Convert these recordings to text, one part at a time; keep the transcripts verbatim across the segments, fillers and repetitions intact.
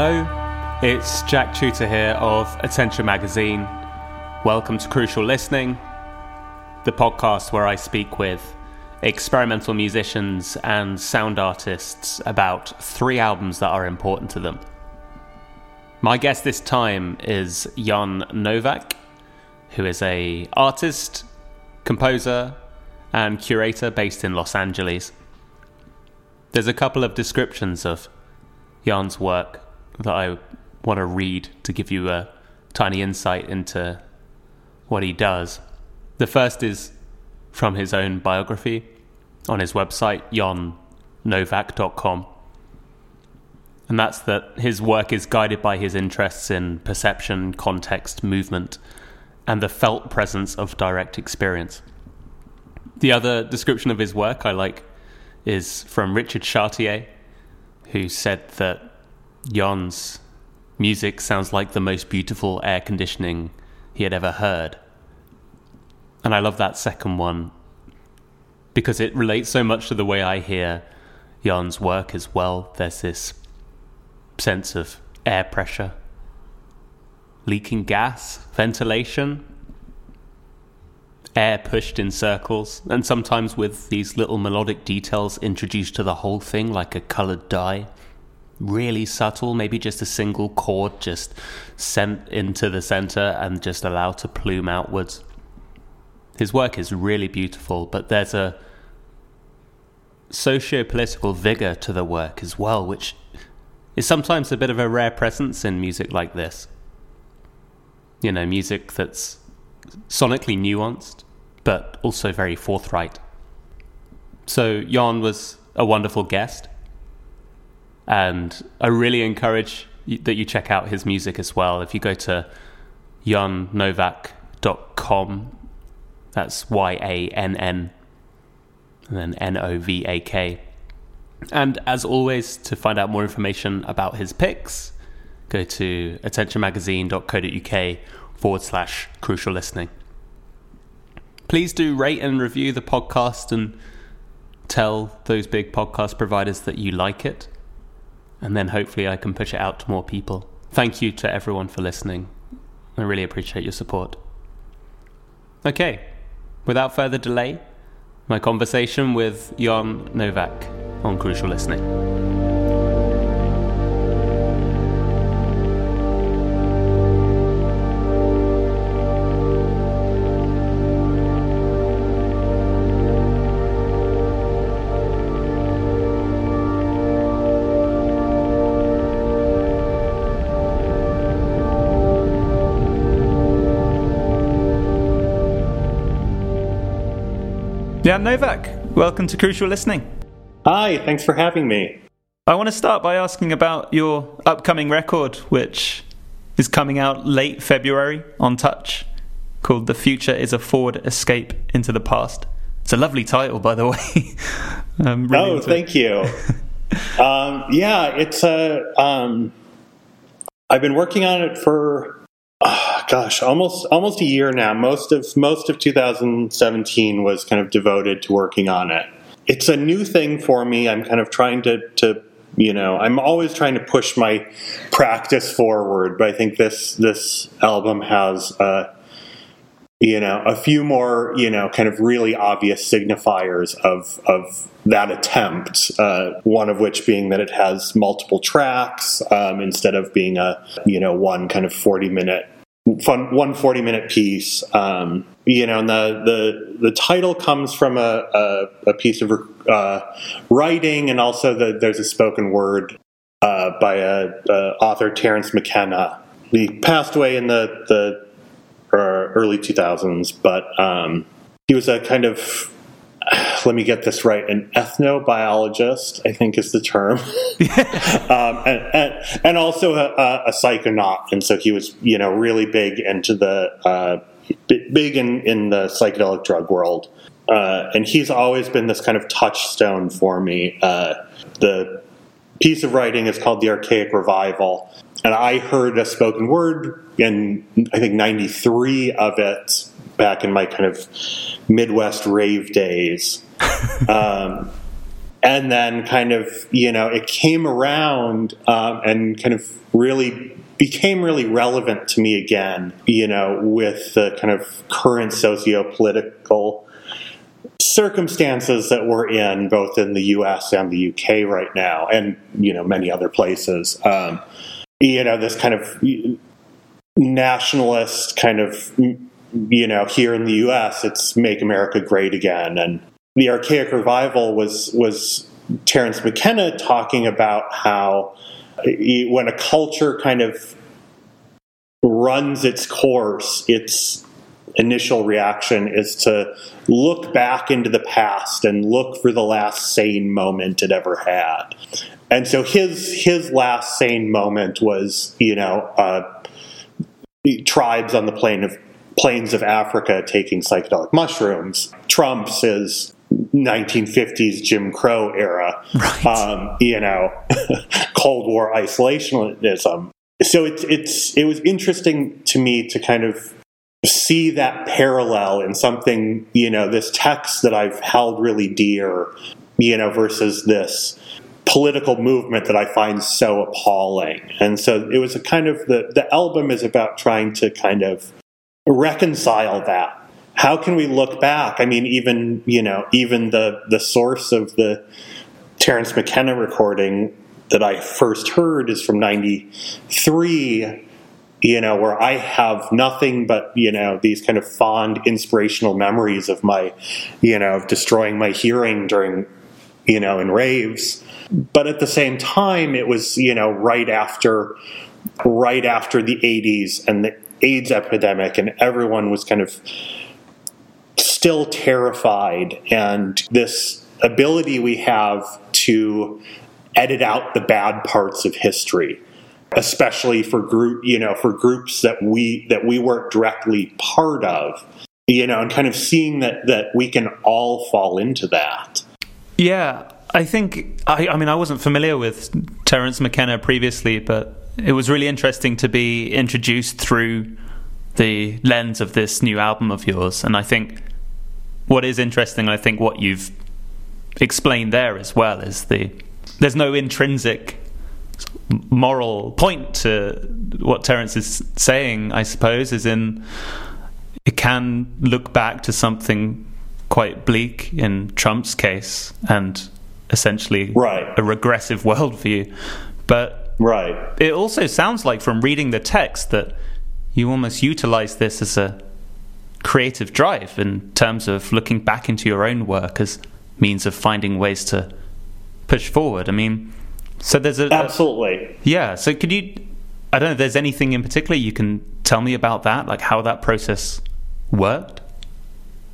Hello, it's Jack Tudor here of Attention Magazine. Welcome to Crucial Listening, the podcast where I speak with experimental musicians and sound artists about three albums that are important to them. My guest this time is Yann Novak, who is an artist, composer, and curator based in Los Angeles. There's a couple of descriptions of Yann's work that I want to read to give you a tiny insight into what he does. The first is from his own biography on his website, yann novak dot com. And that's that his work is guided by his interests in perception, context, movement, and the felt presence of direct experience. The other description of his work I like is from Richard Chartier, who said that Yann's music sounds like the most beautiful air conditioning he had ever heard. And I love that second one because it relates so much to the way I hear Yann's work as well. There's this sense of air pressure, leaking gas, ventilation, air pushed in circles, and sometimes with these little melodic details introduced to the whole thing like a coloured dye. Really subtle, maybe just a single chord just sent into the centre and just allowed to plume outwards. His work is really beautiful, but there's a socio-political vigour to the work as well, which is sometimes a bit of a rare presence in music like this. You know, music that's sonically nuanced, but also very forthright. So Yann was a wonderful guest, and I really encourage that you check out his music as well. If you go to yann novak dot com, that's Y A N N, and then N O V A K. And as always, to find out more information about his picks, go to attention magazine dot co dot uk forward slash crucial listening. Please do rate and review the podcast and tell those big podcast providers that you like it. And then hopefully I can push it out to more people. Thank you to everyone for listening. I really appreciate your support. Okay, without further delay, my conversation with Yann Novak on Crucial Listening. Yann Novak, welcome to Crucial Listening. Hi, thanks for having me. I want to start by asking about your upcoming record, which is coming out late February on Touch, called The Future Is a Forward Escape Into the Past. It's a lovely title, by the way. I'm really oh, thank you. um, yeah, it's a. Um, I've been working on it for, oh, gosh, almost almost a year now. Most of most of two thousand seventeen was kind of devoted to working on it. It's a new thing for me. I'm kind of trying to, to, you know, I'm always trying to push my practice forward, but I think this this album has, uh, you know, a few more, you know, kind of really obvious signifiers of of that attempt. Uh, one of which being that it has multiple tracks um, instead of being a, you know, one kind of forty minute. Fun, one forty-minute piece, um, you know, and the, the the title comes from a a, a piece of uh, writing, and also the, there's a spoken word uh, by a, a author, Terrence McKenna. He passed away in the the early two thousands, but um, he was a kind of, let me get this right, an ethnobiologist, I think is the term, um, and, and, and also a, a psychonaut. And so he was, you know, really big into the uh, big in, in the psychedelic drug world. Uh, and he's always been this kind of touchstone for me. Uh, the piece of writing is called The Archaic Revival. And I heard a spoken word in, I think, ninety-three of it, back in my kind of Midwest rave days. um, And then kind of, you know, it came around um, and kind of really became really relevant to me again, you know, with the kind of current socio-political circumstances that we're in, both in the U S and the U K right now, and, you know, many other places. Um, you know, this kind of nationalist kind of, you know, here in the U S, it's Make America Great Again. And The Archaic Revival was was Terrence McKenna talking about how when a culture kind of runs its course, its initial reaction is to look back into the past and look for the last sane moment it ever had. And so his his last sane moment was, you know, uh, tribes on the plain of plains of Africa taking psychedelic mushrooms. Trump's is nineteen fifties Jim Crow era, right. um, you know, Cold War isolationism. So it's it's it was interesting to me to kind of see that parallel in something, you know, this text that I've held really dear, you know, versus this political movement that I find so appalling. And so it was a kind of the the album is about trying to kind of reconcile that. How can we look back? I mean, even, you know, even the, the source of the Terrence McKenna recording that I first heard is from ninety-three, you know, where I have nothing but, you know, these kind of fond inspirational memories of my, you know, of destroying my hearing during, you know, in raves. But at the same time, it was, you know, right after, right after the eighties and the AIDS epidemic, and everyone was kind of still terrified, and this ability we have to edit out the bad parts of history, especially for group, you know, for groups that we that we weren't directly part of, you know, and kind of seeing that that we can all fall into that. Yeah, I think I, I mean I wasn't familiar with Terrence McKenna previously, but it was really interesting to be introduced through the lens of this new album of yours, and I think. What is interesting, I think what you've explained there as well, is the there's no intrinsic moral point to what Terrence is saying, I suppose, is in it can look back to something quite bleak in Trump's case and essentially right. a regressive worldview. But right. it also sounds like from reading the text that you almost utilize this as a creative drive in terms of looking back into your own work as means of finding ways to push forward. I mean, so there's a... Absolutely. A, yeah, so could you... I don't know if there's anything in particular you can tell me about that, like how that process worked?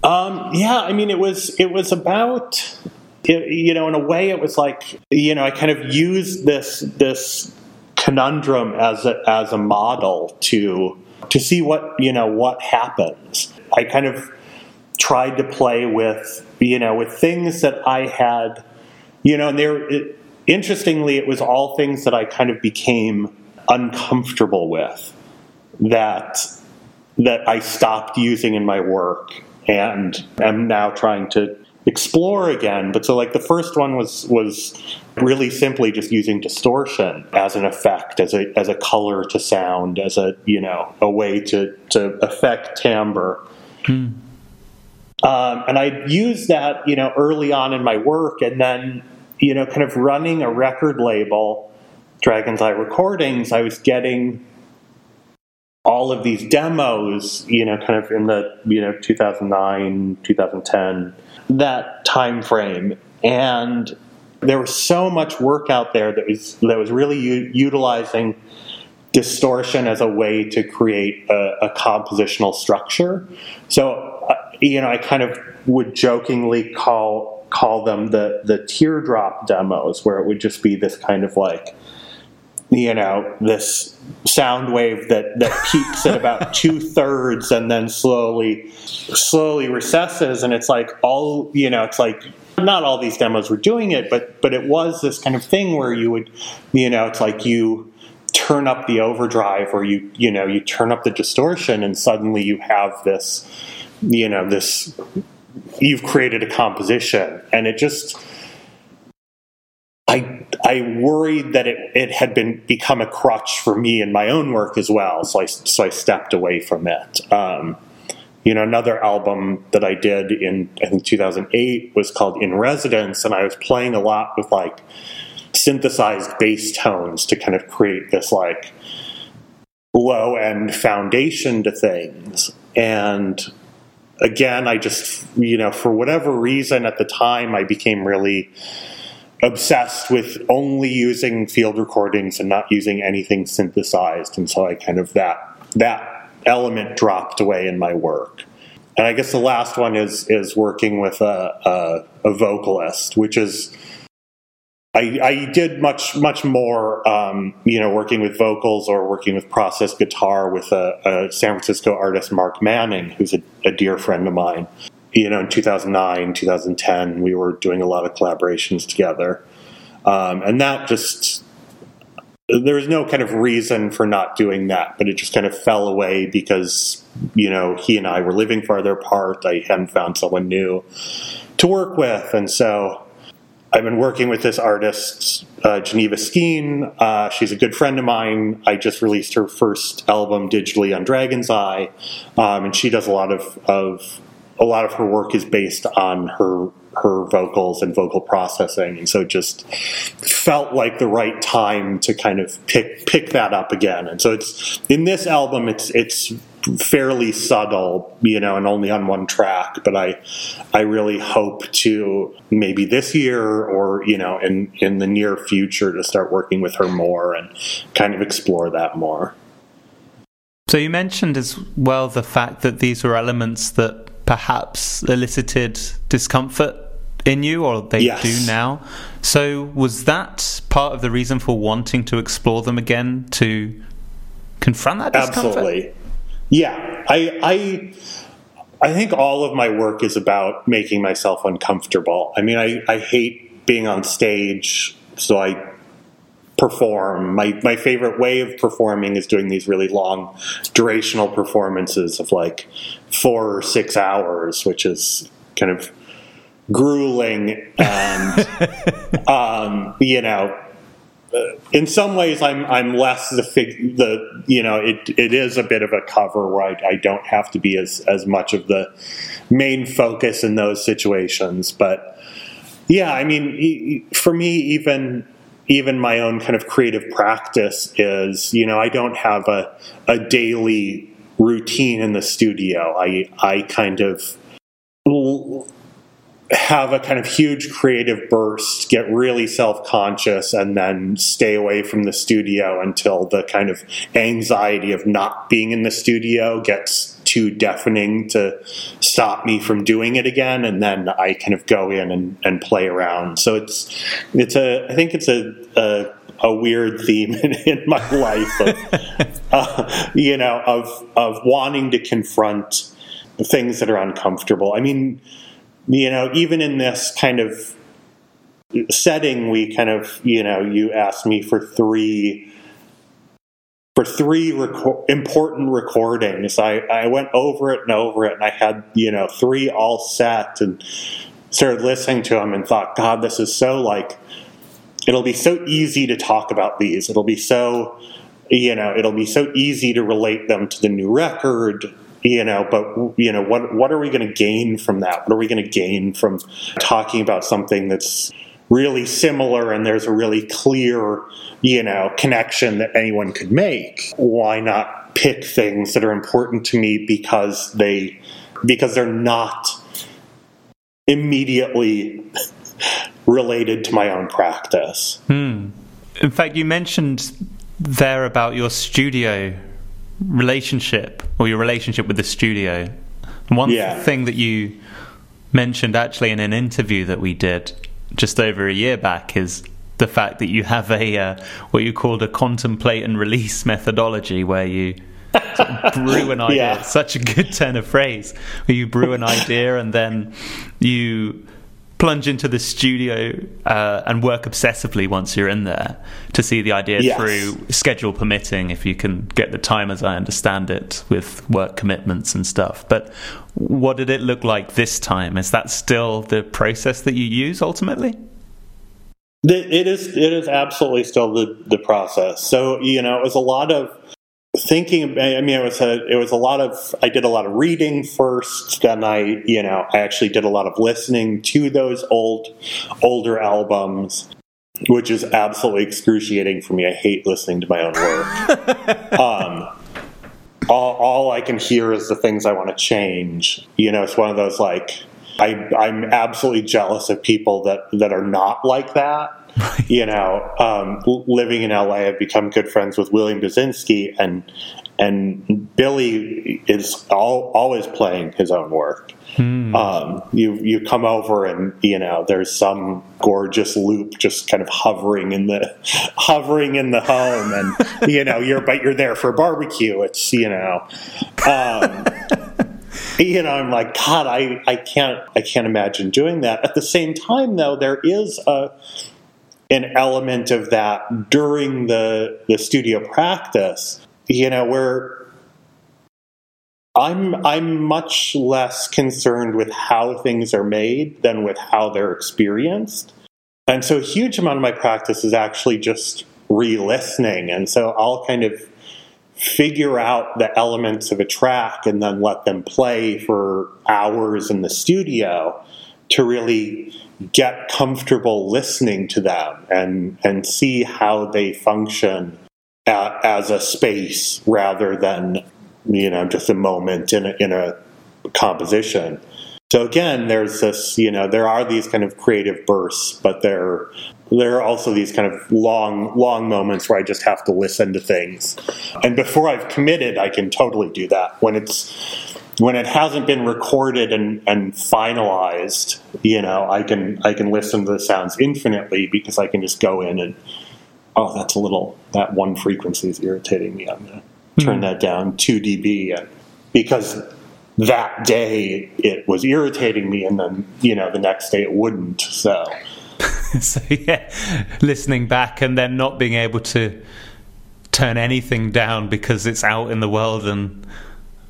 Um, yeah, I mean, it was it was about... It, you know, in a way, it was like, you know, I kind of used this this conundrum as a, as a model to... to see what, you know, what happens. I kind of tried to play with, you know, with things that I had, you know, and there, it, interestingly, it was all things that I kind of became uncomfortable with, that, that I stopped using in my work and am now trying to explore again. But so like the first one was, was really simply just using distortion as an effect, as a, as a color to sound, as a, you know, a way to, to affect timbre. Hmm. Um, and I used that, you know, early on in my work, and then, you know, kind of running a record label, Dragon's Eye Recordings, I was getting all of these demos, you know, kind of in the, you know, two thousand nine, two thousand ten, that time frame, and there was so much work out there that was that was really u- utilizing distortion as a way to create a, a compositional structure. So, uh, you know, I kind of would jokingly call call them the the teardrop demos, where it would just be this kind of like, you know, this sound wave that, that peaks at about two thirds and then slowly, slowly recesses. And it's like all, you know, it's like not all these demos were doing it, but, but it was this kind of thing where you would, you know, it's like you turn up the overdrive, or you, you know, you turn up the distortion, and suddenly you have this, you know, this, you've created a composition. And it just, I worried that it, it had been become a crutch for me in my own work as well. So I, so I stepped away from it. Um, you know, another album that I did in, I think two thousand eight was called In Residence. And I was playing a lot with like synthesized bass tones to kind of create this like low end foundation to things. And again, I just, you know, for whatever reason at the time, I became really obsessed with only using field recordings and not using anything synthesized. And so I kind of, that that element dropped away in my work. And I guess the last one is is working with a a, a vocalist, which is, I, I did much much more, um, you know, working with vocals or working with processed guitar with a, a San Francisco artist, Mark Manning, who's a, a dear friend of mine. You know, in two thousand nine, two thousand ten, we were doing a lot of collaborations together. Um, and that just, there was no kind of reason for not doing that, but it just kind of fell away because, you know, he and I were living farther apart. I hadn't found someone new to work with. And so I've been working with this artist, uh, Geneva Skeen. Uh, she's a good friend of mine. I just released her first album digitally on Dragon's Eye. Um, and she does a lot of, of, a lot of her work is based on her her vocals and vocal processing, and so it just felt like the right time to kind of pick pick that up again. And so it's in this album, it's it's fairly subtle, you know, and only on one track. But I I really hope to maybe this year or you know in in the near future to start working with her more and kind of explore that more. So you mentioned as well the fact that these were elements that perhaps elicited discomfort in you, or they yes. do now. So was that part of the reason for wanting to explore them again, to confront that discomfort? Absolutely. Yeah. I I I think all of my work is about making myself uncomfortable. I mean, I, I hate being on stage, so I perform. My my favorite way of performing is doing these really long durational performances of like four or six hours, which is kind of grueling. And, um, you know, in some ways I'm, I'm less the fig, the, you know, it, it is a bit of a cover where I, I don't have to be as, as much of the main focus in those situations. But yeah, I mean, for me, even, even my own kind of creative practice is, you know, I don't have a, a daily routine in the studio. I, I kind of have a kind of huge creative burst, get really self-conscious, and then stay away from the studio until the kind of anxiety of not being in the studio gets too deafening to stop me from doing it again. And then I kind of go in and, and play around. So it's, it's a, I think it's a, a, a weird theme in, in my life, of, uh, you know, of, of wanting to confront things that are uncomfortable. I mean, you know, even in this kind of setting, we kind of, you know, you asked me for three For three reco- important recordings, I, I went over it and over it, and I had, you know, three all set and started listening to them and thought, God, this is so, like, it'll be so easy to talk about these. It'll be so, you know, it'll be so easy to relate them to the new record, you know, but, you know, what what are we going to gain from that? What are we going to gain from talking about something that's really similar and there's a really clear, you know, connection that anyone could make? Why not pick things that are important to me because they, because they're not immediately related to my own practice? Hmm. In fact, you mentioned there about your studio relationship or your relationship with the studio. One yeah. thing that you mentioned actually in an interview that we did just over a year back is the fact that you have a uh, what you called a contemplate and release methodology, where you sort of brew an idea. Yeah. Such a good turn of phrase. Where you brew an idea and then you plunge into the studio uh, and work obsessively once you're in there to see the idea yes. through, schedule permitting, if you can get the time, as I understand it, with work commitments and stuff. But what did it look like this time? Is that still the process that you use ultimately? It is it is absolutely still the, the process. So, you know, it was a lot of thinking. I mean, it was a it was a lot of I did a lot of reading first. Then I, you know, I actually did a lot of listening to those old older albums, which is absolutely excruciating for me. I hate listening to my own work. um, all, all I can hear is the things I want to change. You know, it's one of those like. I, I'm absolutely jealous of people that, that are not like that. You know, um, living in L A, I've become good friends with William Buzinski, and and Billy is all, always playing his own work. Mm. Um, you you come over and, you know, there's some gorgeous loop just kind of hovering in the hovering in the home, and you know you're but you're there for barbecue. It's you know. Um, You know, I'm like, God, I, I can't I can't imagine doing that. At the same time, though, there is a an element of that during the the studio practice, you know, where I'm I'm much less concerned with how things are made than with how they're experienced. And so a huge amount of my practice is actually just re-listening. And so I'll kind of figure out the elements of a track and then let them play for hours in the studio to really get comfortable listening to them and and see how they function at, as a space rather than, you know, just a moment in a, in a composition. So again, there's this, you know, there are these kind of creative bursts, but there, there are also these kind of long, long moments where I just have to listen to things. And before I've committed, I can totally do that. When it's, when it hasn't been recorded and, and finalized, you know, I can, I can listen to the sounds infinitely because I can just go in and, oh, that's a little, that one frequency is irritating me. I'm going to turn mm-hmm. that down two decibels and, because that day it was irritating me, and then, you know, the next day it wouldn't. So, so yeah, listening back and then not being able to turn anything down because it's out in the world and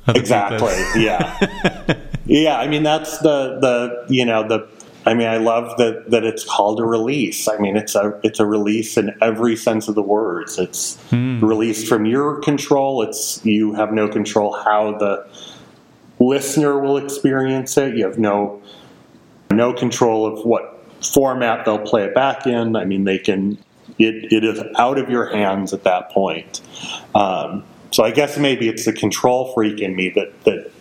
other exactly, people. yeah, yeah. I mean, that's the the you know the. I mean, I love that that it's called a release. I mean, it's a it's a release in every sense of the words. It's mm. released from your control. It's you have no control how the listener will experience it. You have no no control of what format they'll play it back in. I mean, they can. It it is out of your hands at that point. Um, so I guess maybe it's the control freak in me that that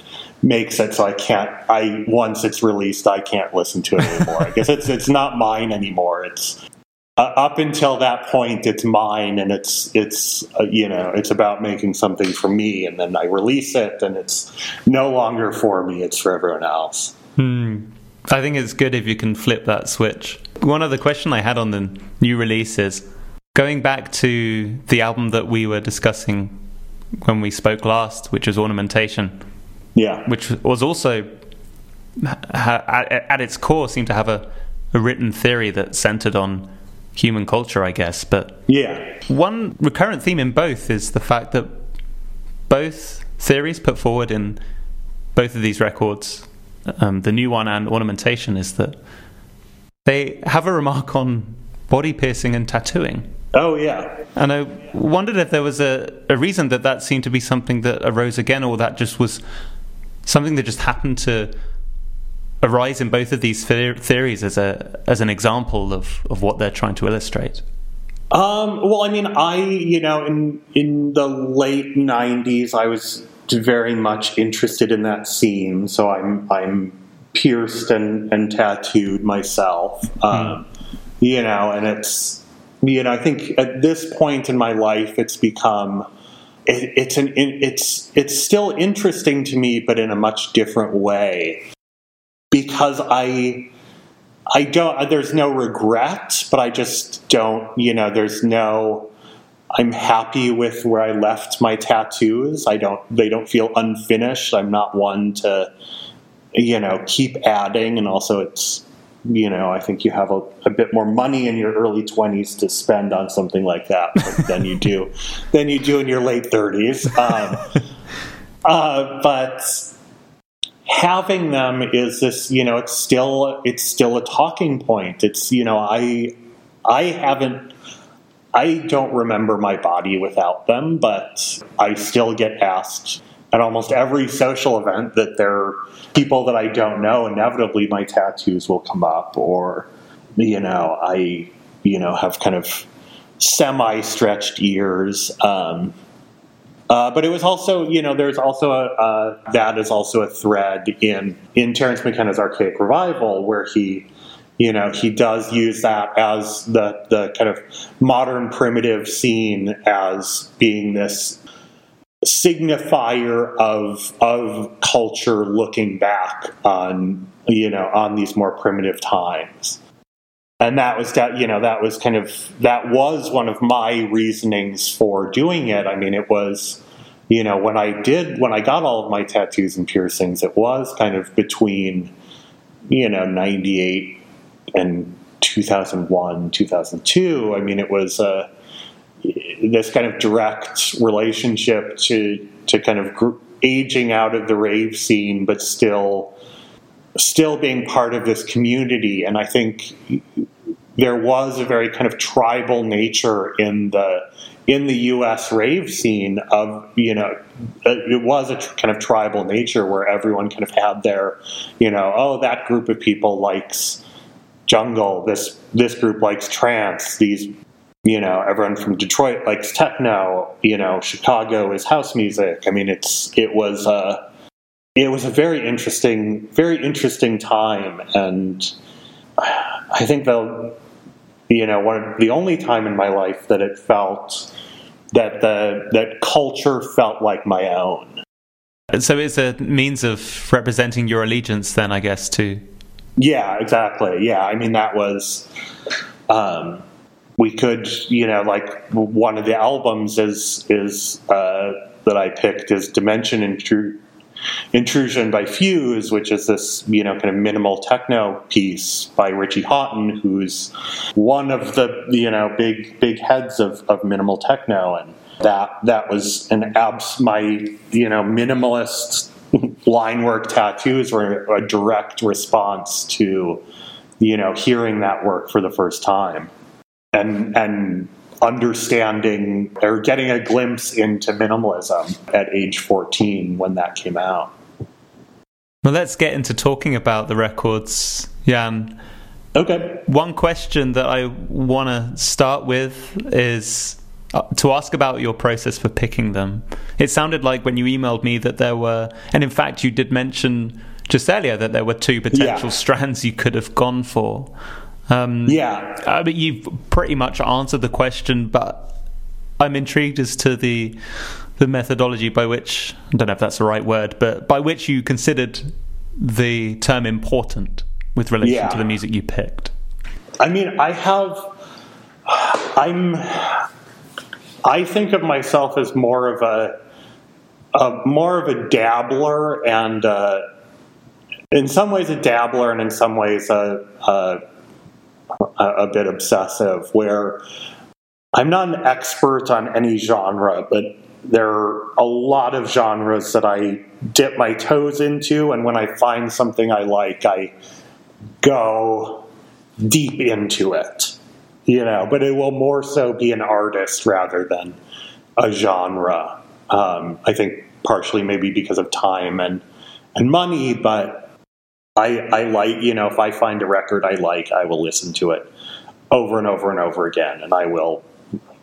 makes it so I can't. I once it's released, I can't listen to it anymore. I guess it's it's not mine anymore. It's uh, up until that point, it's mine, and it's it's uh, you know it's about making something for me, and then I release it, and it's no longer for me; it's for everyone else. Mm. I think it's good if you can flip that switch. One other question I had on the new releases, going back to the album that we were discussing when we spoke last, which is Ornamentation. Yeah, which was also at its core seemed to have a, a written theory that centered on human culture, I guess, but yeah, one recurrent theme in both is the fact that both theories put forward in both of these records, um, the new one and Ornamentation, is that they have a remark on body piercing and tattooing. Oh yeah. And I wondered if there was a, a reason that that seemed to be something that arose again, or that just was something that just happened to arise in both of these ther- theories as a as an example of, of what they're trying to illustrate. Um, well, I mean, I you know in in the late nineties, I was very much interested in that scene, so I'm I'm pierced and, and tattooed myself, um, mm. you know, and it's you know I think at this point in my life, it's become. It, it's an it, it's it's still interesting to me, but in a much different way. Because I, I don't. There's no regret, but I just don't. You know, there's no. I'm happy with where I left my tattoos. I don't. They don't feel unfinished. I'm not one to, you know, keep adding. And also, it's, you know, I think you have a, a bit more money in your early twenties to spend on something like that than you do, than you do in your late thirties. Um, uh, but. Having them is this, you know, it's still, it's still a talking point. It's, you know, I, I haven't, I don't remember my body without them, but I still get asked at almost every social event that there are people that I don't know, inevitably my tattoos will come up, or, you know, I, you know, have kind of semi-stretched ears. Um, uh, but it was also, you know, there's also a, uh, that is also a thread in, in Terrence McKenna's Archaic Revival, where he, you know, he does use that as the, the kind of modern primitive scene as being this signifier of of culture looking back on, you know, on these more primitive times. And that was that, you know, that was kind of, that was one of my reasonings for doing it. I mean, it was, you know, when I did, when I got all of my tattoos and piercings, it was kind of between, you know, ninety-eight and two thousand one, two thousand two. I mean, it was uh, this kind of direct relationship to, to kind of group, aging out of the rave scene, but still, still being part of this community. And I think there was a very kind of tribal nature in the in the U S rave scene of, you know, it was a tr- kind of tribal nature where everyone kind of had their, you know, oh, that group of people likes jungle, this this group likes trance, these, you know, everyone from Detroit likes techno, you know, Chicago is house music. I mean, it's it was a it was a very interesting, very interesting time, and I think the, you know, one of the only time in my life that it felt that the that culture felt like my own. And so it's a means of representing your allegiance, then, I guess, too. Yeah, exactly. Yeah, I mean, that was. Um, we could, you know, like one of the albums is is uh, that I picked is Dimension Intrusion. Intrusion by Fuse, which is this, you know, kind of minimal techno piece by Richie Hawtin, who's one of the, you know, big big heads of, of minimal techno, and that that was an abs my you know minimalist line work tattoos were a direct response to, you know, hearing that work for the first time, and and understanding or getting a glimpse into minimalism at age fourteen when that came out. Well, let's get into talking about the records, Yann. Okay. One question that I want to start with is to ask about your process for picking them. It sounded like when you emailed me that there were, and in fact you did mention just earlier that there were two potential yeah. strands you could have gone for. Um, yeah, I mean, you've pretty much answered the question, but I'm intrigued as to the the methodology by which, I don't know if that's the right word, but by which you considered the term important with relation yeah. to the music you picked. I mean, I have, I'm, I think of myself as more of a, a more of a dabbler, and uh, in some ways a dabbler, and in some ways a. a a bit obsessive, where I'm not an expert on any genre, but there are a lot of genres that I dip my toes into, and when I find something I like, I go deep into it, you know, but it will more so be an artist rather than a genre. Um, I think partially maybe because of time and, and money, but I, I like, you know, if I find a record I like, I will listen to it over and over and over again, and I will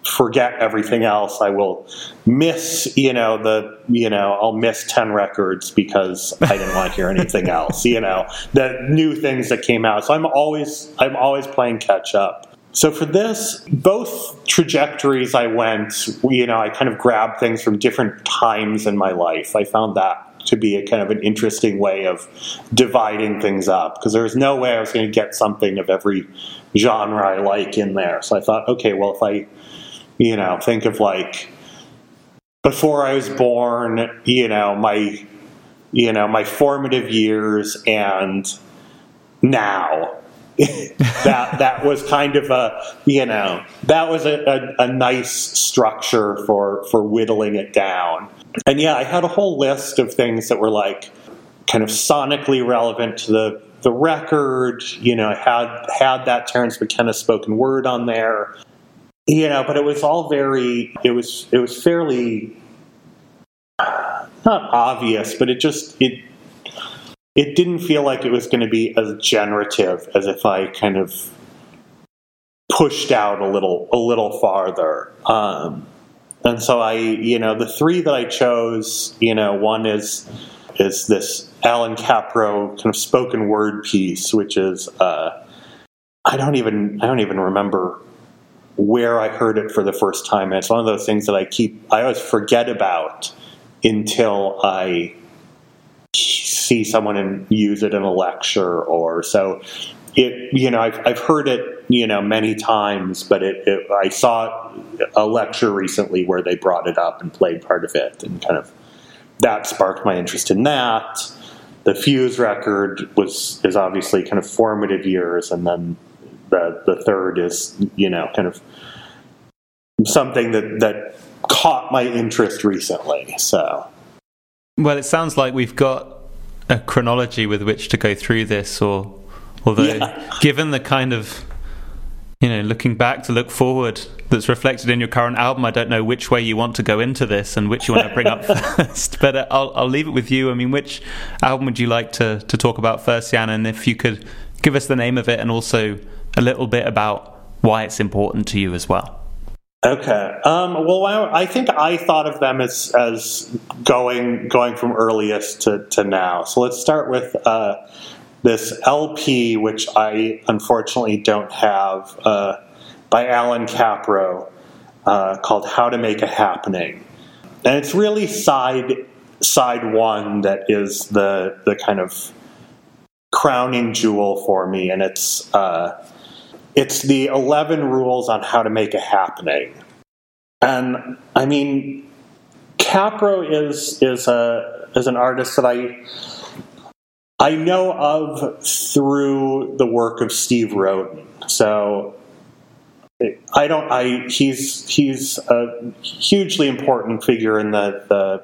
forget everything else. I will miss, you know, the, you know, I'll miss ten records because I didn't want to hear anything else, you know, the new things that came out. So I'm always, I'm always playing catch up. So for this, both trajectories I went, you know, I kind of grabbed things from different times in my life. I found that to be a kind of an interesting way of dividing things up, because there was no way I was going to get something of every genre I like in there. So I thought, okay, well, if I, you know, think of like before I was born, you know, my, you know, my formative years and now, that that was kind of a, you know, that was a, a, a nice structure for, for whittling it down. And yeah, I had a whole list of things that were like kind of sonically relevant to the the record. You know, it had had that Terrence McKenna spoken word on there. You know, but it was all very. It was it was fairly not obvious, but it just it it didn't feel like it was going to be as generative as if I kind of pushed out a little a little farther. Um, and so I, you know, the three that I chose, you know, one is is this Allan Kaprow kind of spoken word piece, which is uh, I don't even I don't even remember where I heard it for the first time. And it's one of those things that I keep I always forget about until I see someone and use it in a lecture or so. It, you know, I've I've heard it, you know, many times, but it, it I saw a lecture recently where they brought it up and played part of it, and kind of that sparked my interest in that. The Fuse record was is obviously kind of formative years, and then the the third is, you know, kind of something that that caught my interest recently. So, well, it sounds like we've got a chronology with which to go through this, or. Although, yeah. Given the kind of, you know, looking back to look forward that's reflected in your current album, I don't know which way you want to go into this and which you want to bring up first. But uh, I'll I'll leave it with you. I mean, which album would you like to, to talk about first, Yann? And if you could give us the name of it and also a little bit about why it's important to you as well. Okay. Um, well, I think I thought of them as as going going from earliest to, to now. So let's start with. Uh, This L P, which I unfortunately don't have, uh, by Allan Kaprow, uh, called How to Make a Happening. And it's really side side one that is the the kind of crowning jewel for me. And it's, uh, it's the eleven rules on how to make a happening. And, I mean, Kaprow is, is, a, is an artist that I... I know of through the work of Steve Roden. So I don't. I he's he's a hugely important figure in the, the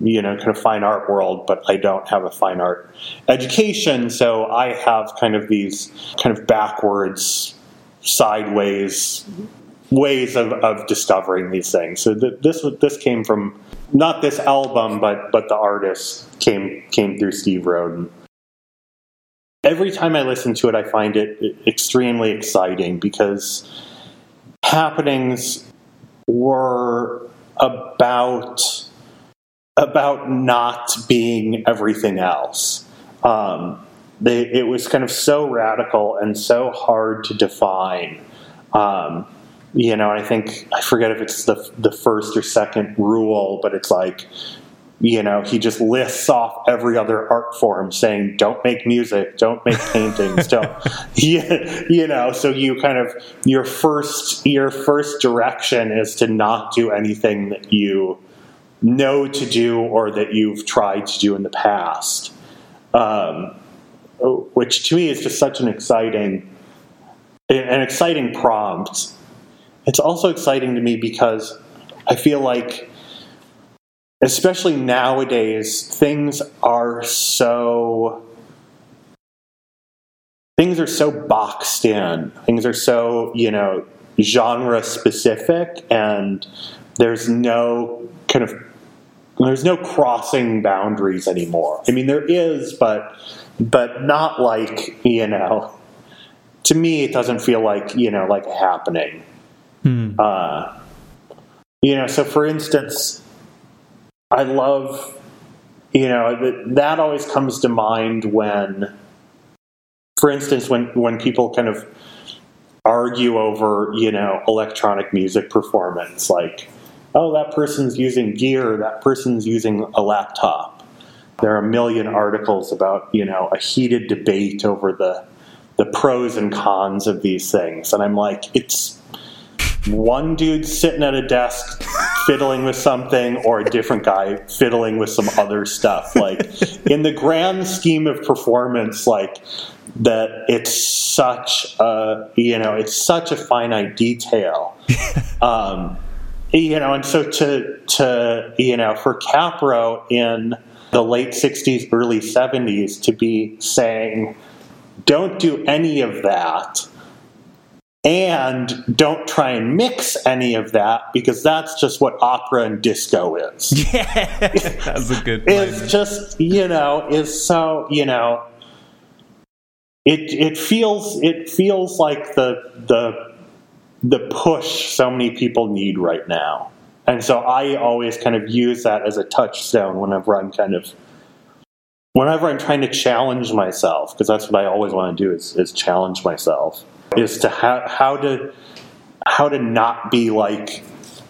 you know kind of fine art world, but I don't have a fine art education, so I have kind of these kind of backwards, sideways ways of, of discovering these things. So th- this this came from not this album, but but the artist came came through Steve Roden. Every time I listen to it, I find it extremely exciting because happenings were about about not being everything else. Um, they, it was kind of so radical and so hard to define. Um, you know, I think I forget if it's the the first or second rule, but it's like. You know, he just lists off every other art form saying, don't make music, don't make paintings, don't, you, you know, so you kind of, your first, your first direction is to not do anything that you know to do or that you've tried to do in the past. Um, which to me is just such an exciting, an exciting prompt. It's also exciting to me because I feel like, especially nowadays, things are so things are so boxed in. Things are so, you know, genre specific, and there's no kind of there's no crossing boundaries anymore. I mean, there is, but but not like, you know. To me, it doesn't feel like, you know, like a happening. Mm. Uh, you know, so for instance. I love, you know, that always comes to mind when, for instance, when, when people kind of argue over, you know, electronic music performance, like, oh, that person's using gear, that person's using a laptop. There are a million articles about, you know, a heated debate over the the pros and cons of these things. And I'm like, it's... one dude sitting at a desk fiddling with something, or a different guy fiddling with some other stuff. Like, in the grand scheme of performance, like, that it's such a, you know, it's such a finite detail. Um, you know, and so to, to, you know, for Kaprow in the late sixties, early seventies to be saying, Don't do any of that. And don't try and mix any of that, because that's just what opera and disco is. Yeah, that's a good point. It's just, you know, is so, you know, it it feels it feels like the the the push so many people need right now. And so I always kind of use that as a touchstone whenever I'm kind of whenever I'm trying to challenge myself, because that's what I always want to do is, is challenge myself. Is to how, how to how to not be like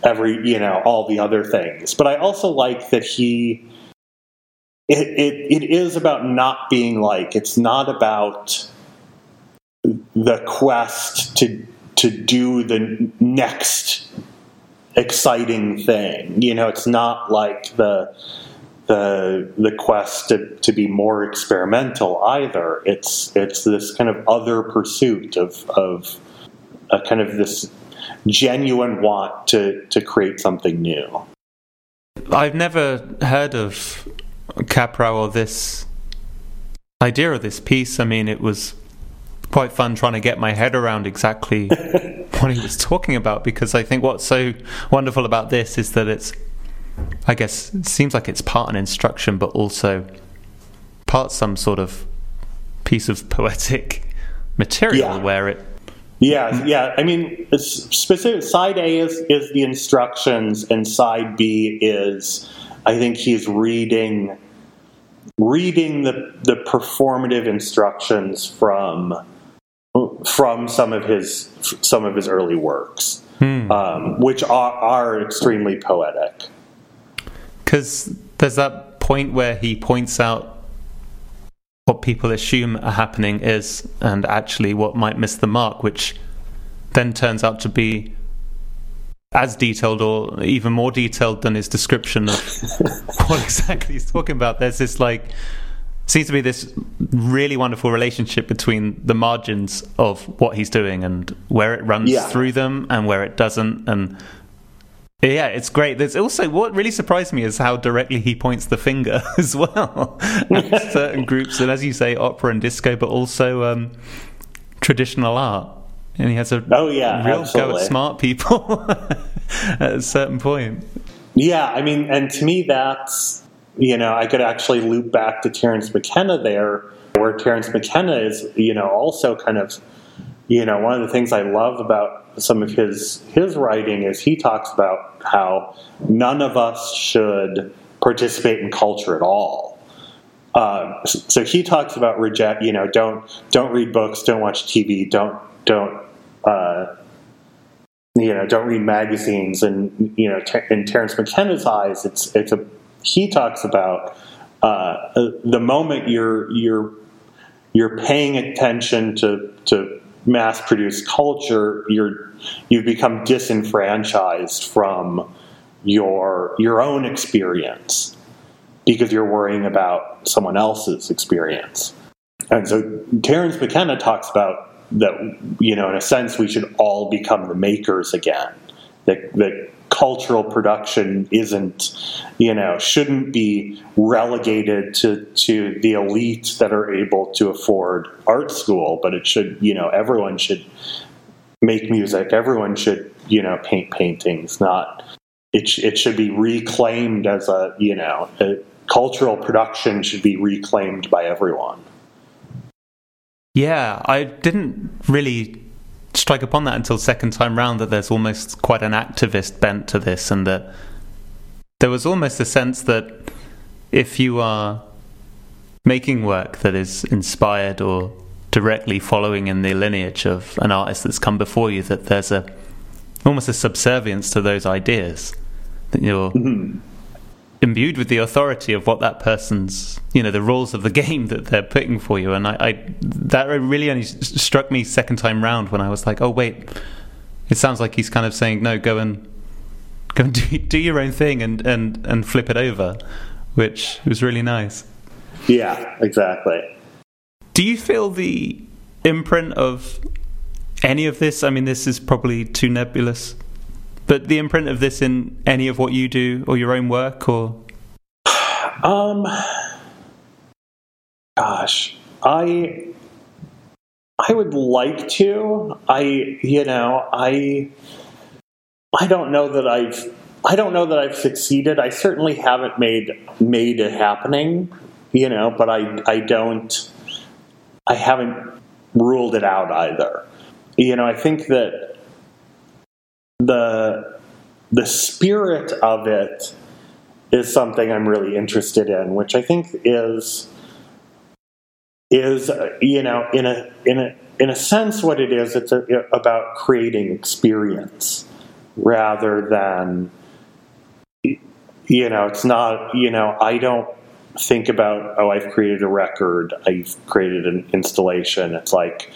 every, you know, all the other things. But I also like that he it it, it is about not being like, it's not about the quest to to do the next exciting thing. You know, it's not like the the the quest to, to be more experimental either. It's it's this kind of other pursuit of of a kind of this genuine want to, to create something new. I've never heard of Kaprow or this idea or this piece. I mean, it was quite fun trying to get my head around exactly what he was talking about, because I think what's so wonderful about this is that it's, I guess, it seems like it's part an instruction, but also part some sort of piece of poetic material, yeah. where it... Yeah, yeah. I mean, it's specific. Side A is, is the instructions, and side B is, I think he's reading reading the, the performative instructions from from some of his some of his early works, hmm. um, which are, are extremely poetic. Because there's that point where he points out what people assume a happening is and actually what might miss the mark, which then turns out to be as detailed or even more detailed than his description of what exactly he's talking about. There's this, like, seems to be this really wonderful relationship between the margins of what he's doing and where it runs yeah. through them and where it doesn't, and yeah, it's great. There's also, what really surprised me is how directly he points the finger as well at certain groups, and as you say, opera and disco, but also um, traditional art. And he has a oh, yeah, real absolutely. go at smart people at a certain point. Yeah, I mean, and to me that's, you know, I could actually loop back to Terrence McKenna there, where Terrence McKenna is, you know, also kind of, you know, one of the things I love about some of his his writing is he talks about how none of us should participate in culture at all. Um, so he talks about reject, you know, don't don't read books, don't watch T V, don't don't uh, you know, don't read magazines. And you know, ter- in Terrence McKenna's eyes, it's it's a he talks about uh, the moment you're you're you're paying attention to to mass-produced culture, you're you've become disenfranchised from your your own experience because you're worrying about someone else's experience. And so Terrence McKenna talks about that, you know, in a sense we should all become the makers again. That that cultural production isn't, you know, shouldn't be relegated to, to the elite that are able to afford art school, but it should, you know, everyone should make music, everyone should, you know, paint paintings, not, it, it should be reclaimed as a, you know, a cultural production should be reclaimed by everyone. Yeah, I didn't really strike upon that until second time round, that there's almost quite an activist bent to this, and that there was almost a sense that if you are making work that is inspired or directly following in the lineage of an artist that's come before you, that there's a almost a subservience to those ideas, that you're mm-hmm. imbued with the authority of what that person's, you know, the rules of the game that they're putting for you. And I, I that really only struck me second time round, when I was like, oh wait, it sounds like he's kind of saying, no, go and go and do, do your own thing and, and, and flip it over, which was really nice. Yeah, exactly. Do you feel the imprint of any of this? I mean, this is probably too nebulous, but the imprint of this in any of what you do or your own work, or? Um, gosh, I, I would like to. I, you know, I, I don't know that I've, I don't know that I've succeeded. I certainly haven't made made it happening, you know. But I, I don't, I haven't ruled it out either. You know, I think that the the spirit of it is something I'm really interested in, which I think is. Is you know in a in a in a sense what it is. It's a, about creating experience rather than you know. It's not you know. I don't think about oh I've created a record. I've created an installation. It's like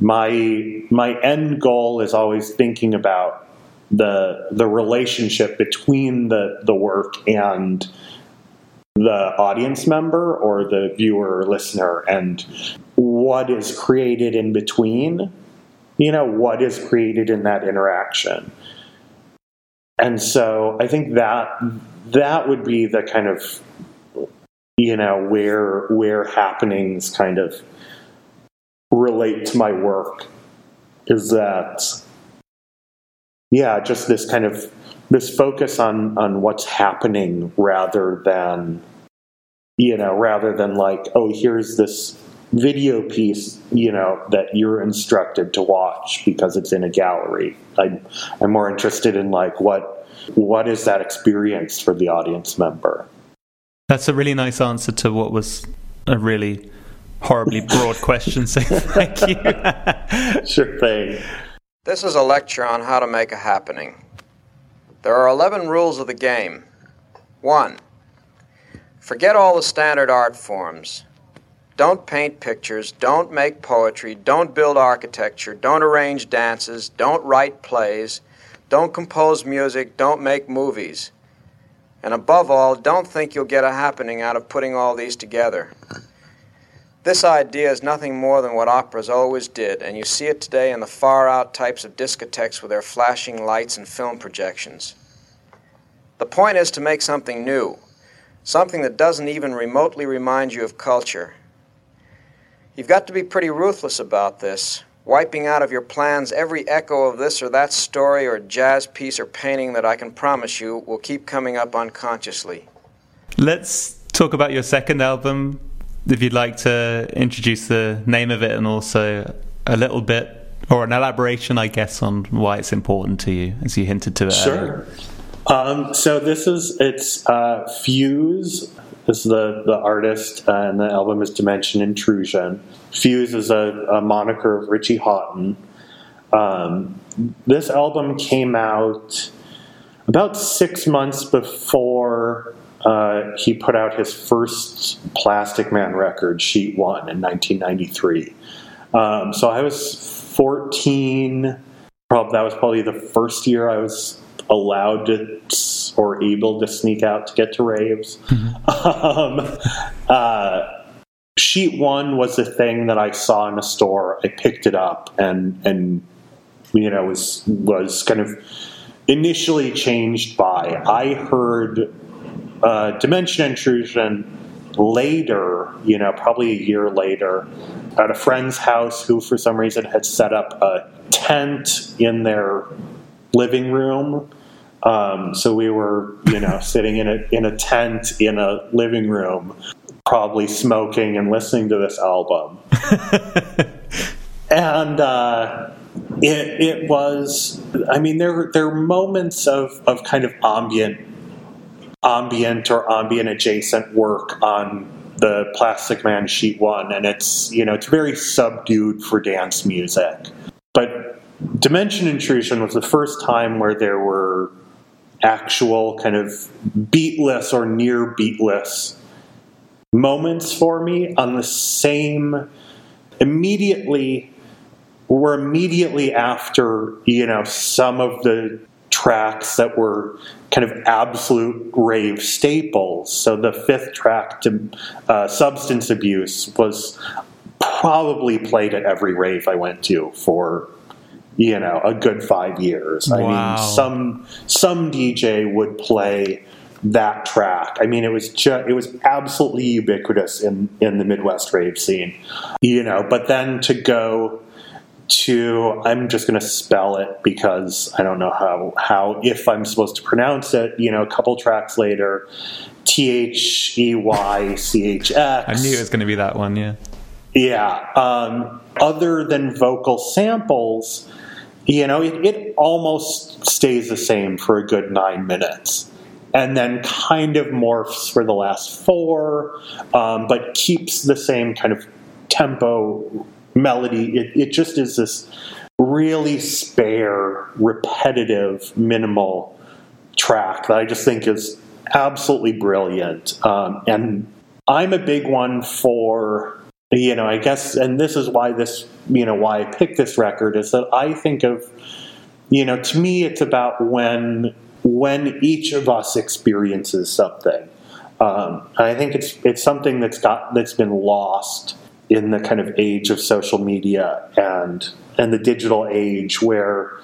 my my end goal is always thinking about the the relationship between the the work and the audience member or the viewer or listener and what is created in between, you know, what is created in that interaction. And so I think that that would be the kind of, you know, where, where happenings kind of relate to my work is that, yeah, just this kind of, this focus on, on what's happening rather than, you know, rather than like, oh, here's this video piece, you know, that you're instructed to watch because it's in a gallery. I, I'm more interested in like, what what is that experience for the audience member? That's a really nice answer to what was a really horribly broad question, so thank you. Sure thing. This is a lecture on how to make a happening. There are eleven rules of the game. One, forget all the standard art forms. Don't paint pictures, don't make poetry, don't build architecture, don't arrange dances, don't write plays, don't compose music, don't make movies. And above all, don't think you'll get a happening out of putting all these together. This idea is nothing more than what operas always did, and you see it today in the far-out types of discotheques with their flashing lights and film projections. The point is to make something new, something that doesn't even remotely remind you of culture. You've got to be pretty ruthless about this, wiping out of your plans every echo of this or that story or jazz piece or painting that I can promise you will keep coming up unconsciously. Let's talk about your second album. If you'd like to introduce the name of it and also a little bit, or an elaboration, I guess, on why it's important to you, as you hinted to it earlier. Sure. Um, so this is, it's uh, Fuse, is the, the artist, uh, and the album is Dimension Intrusion. Fuse is a, a moniker of Richie Hawtin. Um, this album came out about six months before... Uh, he put out his first Plastikman record, Sheet One, in nineteen ninety-three. Um, so I was fourteen. Probably, that was probably the first year I was allowed to or able to sneak out to get to raves. Mm-hmm. Um, uh, Sheet One was a thing that I saw in a store. I picked it up and and you know was was kind of initially changed by. I heard. Uh, Dimension Intrusion later, you know, probably a year later, at a friend's house who, for some reason, had set up a tent in their living room. Um, so we were, you know, sitting in a in a tent in a living room, probably smoking and listening to this album. And uh, it it was, I mean, there there were moments of of kind of ambient. ambient or ambient adjacent work on the Plastikman Sheet One, and it's you know it's very subdued for dance music. But Dimension Intrusion was the first time where there were actual kind of beatless or near beatless moments for me on the same immediately were immediately after you know some of the tracks that were kind of absolute rave staples. So the fifth track, to uh, Substance Abuse, was probably played at every rave I went to for, you know, a good five years. Wow. I mean, some some D J would play that track. I mean, it was just, it was absolutely ubiquitous in, in the Midwest rave scene, you know, but then to go to, I'm just going to spell it because I don't know how, how, if I'm supposed to pronounce it, you know, a couple tracks later, T H E Y C H X. I knew it was going to be that one. Yeah. Yeah. Um, other than vocal samples, you know, it, it almost stays the same for a good nine minutes. And then kind of morphs for the last four, um, but keeps the same kind of tempo, melody. It, it just is this really spare, repetitive, minimal track that I just think is absolutely brilliant. Um, and I'm a big one for, you know, I guess, and this is why this, you know, why I picked this record, is that I think of, you know, to me it's about when... when each of us experiences something. Um, I think it's it's something that's got that's been lost in the kind of age of social media and and the digital age, where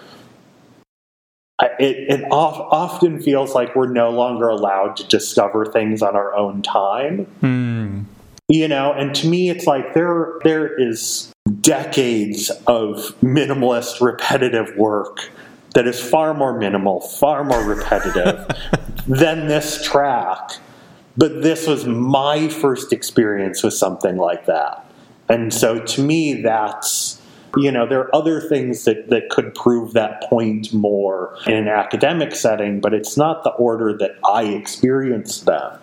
it, it oft, often feels like we're no longer allowed to discover things on our own time. Mm. You know, and to me, it's like there there is decades of minimalist, repetitive work that is far more minimal, far more repetitive than this track. But this was my first experience with something like that. And so to me, that's, you know, there are other things that, that could prove that point more in an academic setting, but it's not the order that I experienced them.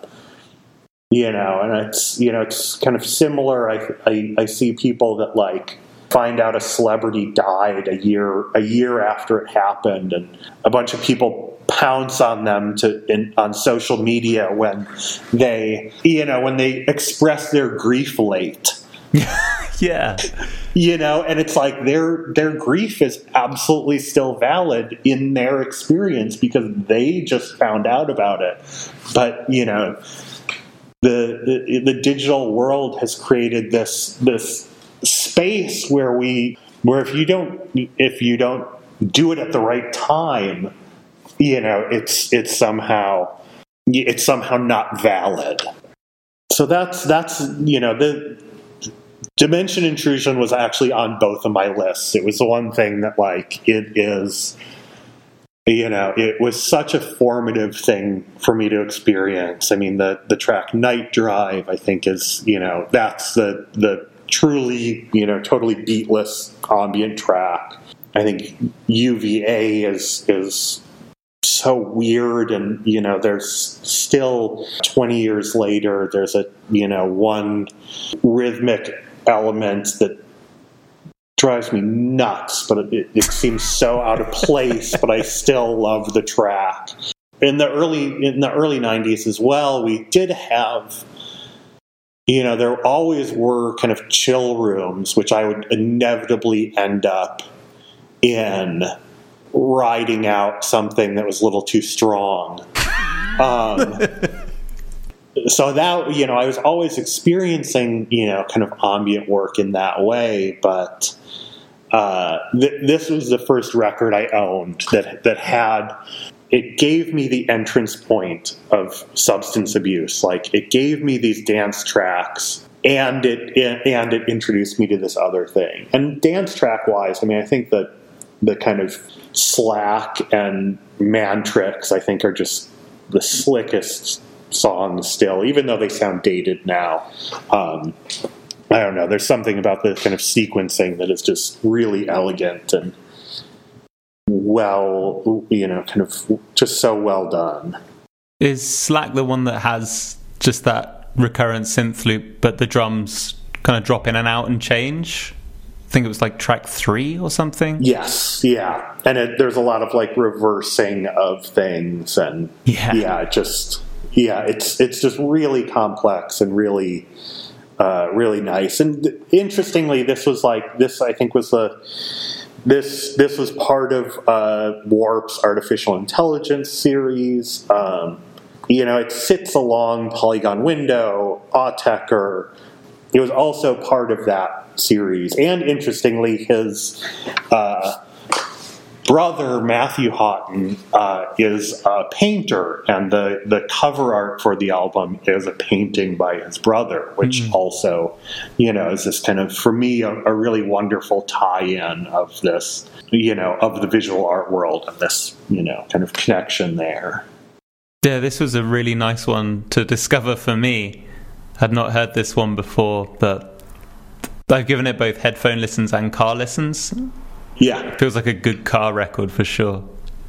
You know, and it's, you know, it's kind of similar. I, I, I see people that like, find out a celebrity died a year a year after it happened, and a bunch of people pounce on them to in, on social media when they, you know, when they express their grief late. Yeah, you know, and it's like their their grief is absolutely still valid in their experience because they just found out about it. But you know, the the, the digital world has created this this. space where we where if you don't if you don't do it at the right time, you know, it's it's somehow it's somehow not valid. So that's that's you know, the Dimension Intrusion was actually on both of my lists. It was the one thing that like it is, you know, it was such a formative thing for me to experience. I mean, the the track Night Drive, I think, is, you know, that's the the truly, you know, totally beatless ambient track. I think U V A is is so weird, and you know, there's still twenty years later, there's a you know one rhythmic element that drives me nuts, but it, it seems so out of place. But I still love the track. In the early in the early nineties as well, we did have, you know, there always were kind of chill rooms, which I would inevitably end up in riding out something that was a little too strong. Um, so that, you know, I was always experiencing, you know, kind of ambient work in that way. But uh, th- this was the first record I owned that that had... it gave me the entrance point of substance abuse. Like, it gave me these dance tracks, and it, it and it introduced me to this other thing. And dance track wise, I mean, I think that the kind of Slack and Mantrix, I think, are just the slickest songs still, even though they sound dated now. Um, I don't know. There's something about the kind of sequencing that is just really elegant and well, you know, kind of just so well done. Is Slack the one that has just that recurrent synth loop, but the drums kind of drop in and out and change? I think it was like track three or something. Yes, yeah. And it, there's a lot of like reversing of things, and yeah, yeah just yeah, it's it's just really complex and really, uh, really nice. And interestingly, this was like this. I think was the. This this was part of uh, Warp's Artificial Intelligence series. Um, you know, it sits along Polygon Window, Autecker. It was also part of that series. And interestingly, his uh, brother, Matthew Hawtin, uh, is a painter, and the, the cover art for the album is a painting by his brother, which mm. also, you know, is this kind of, for me, a, a really wonderful tie-in of this, you know, of the visual art world and this, you know, kind of connection there. Yeah, this was a really nice one to discover for me. I'd not heard this one before, but I've given it both headphone listens and car listens. Yeah. It feels like a good car record for sure.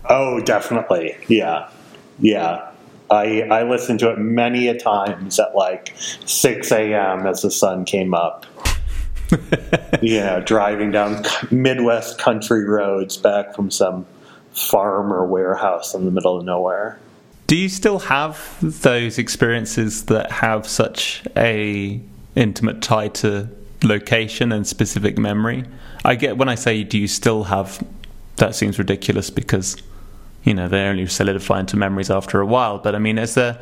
Oh, definitely. Yeah. Yeah. I I listened to it many a times at like six a.m. as the sun came up. You know, driving down Midwest country roads back from some farm or warehouse in the middle of nowhere. Do you still have those experiences that have such a intimate tie to location and specific memory? I get when I say, do you still have, that seems ridiculous because, you know, they only solidify into memories after a while. But I mean, is there,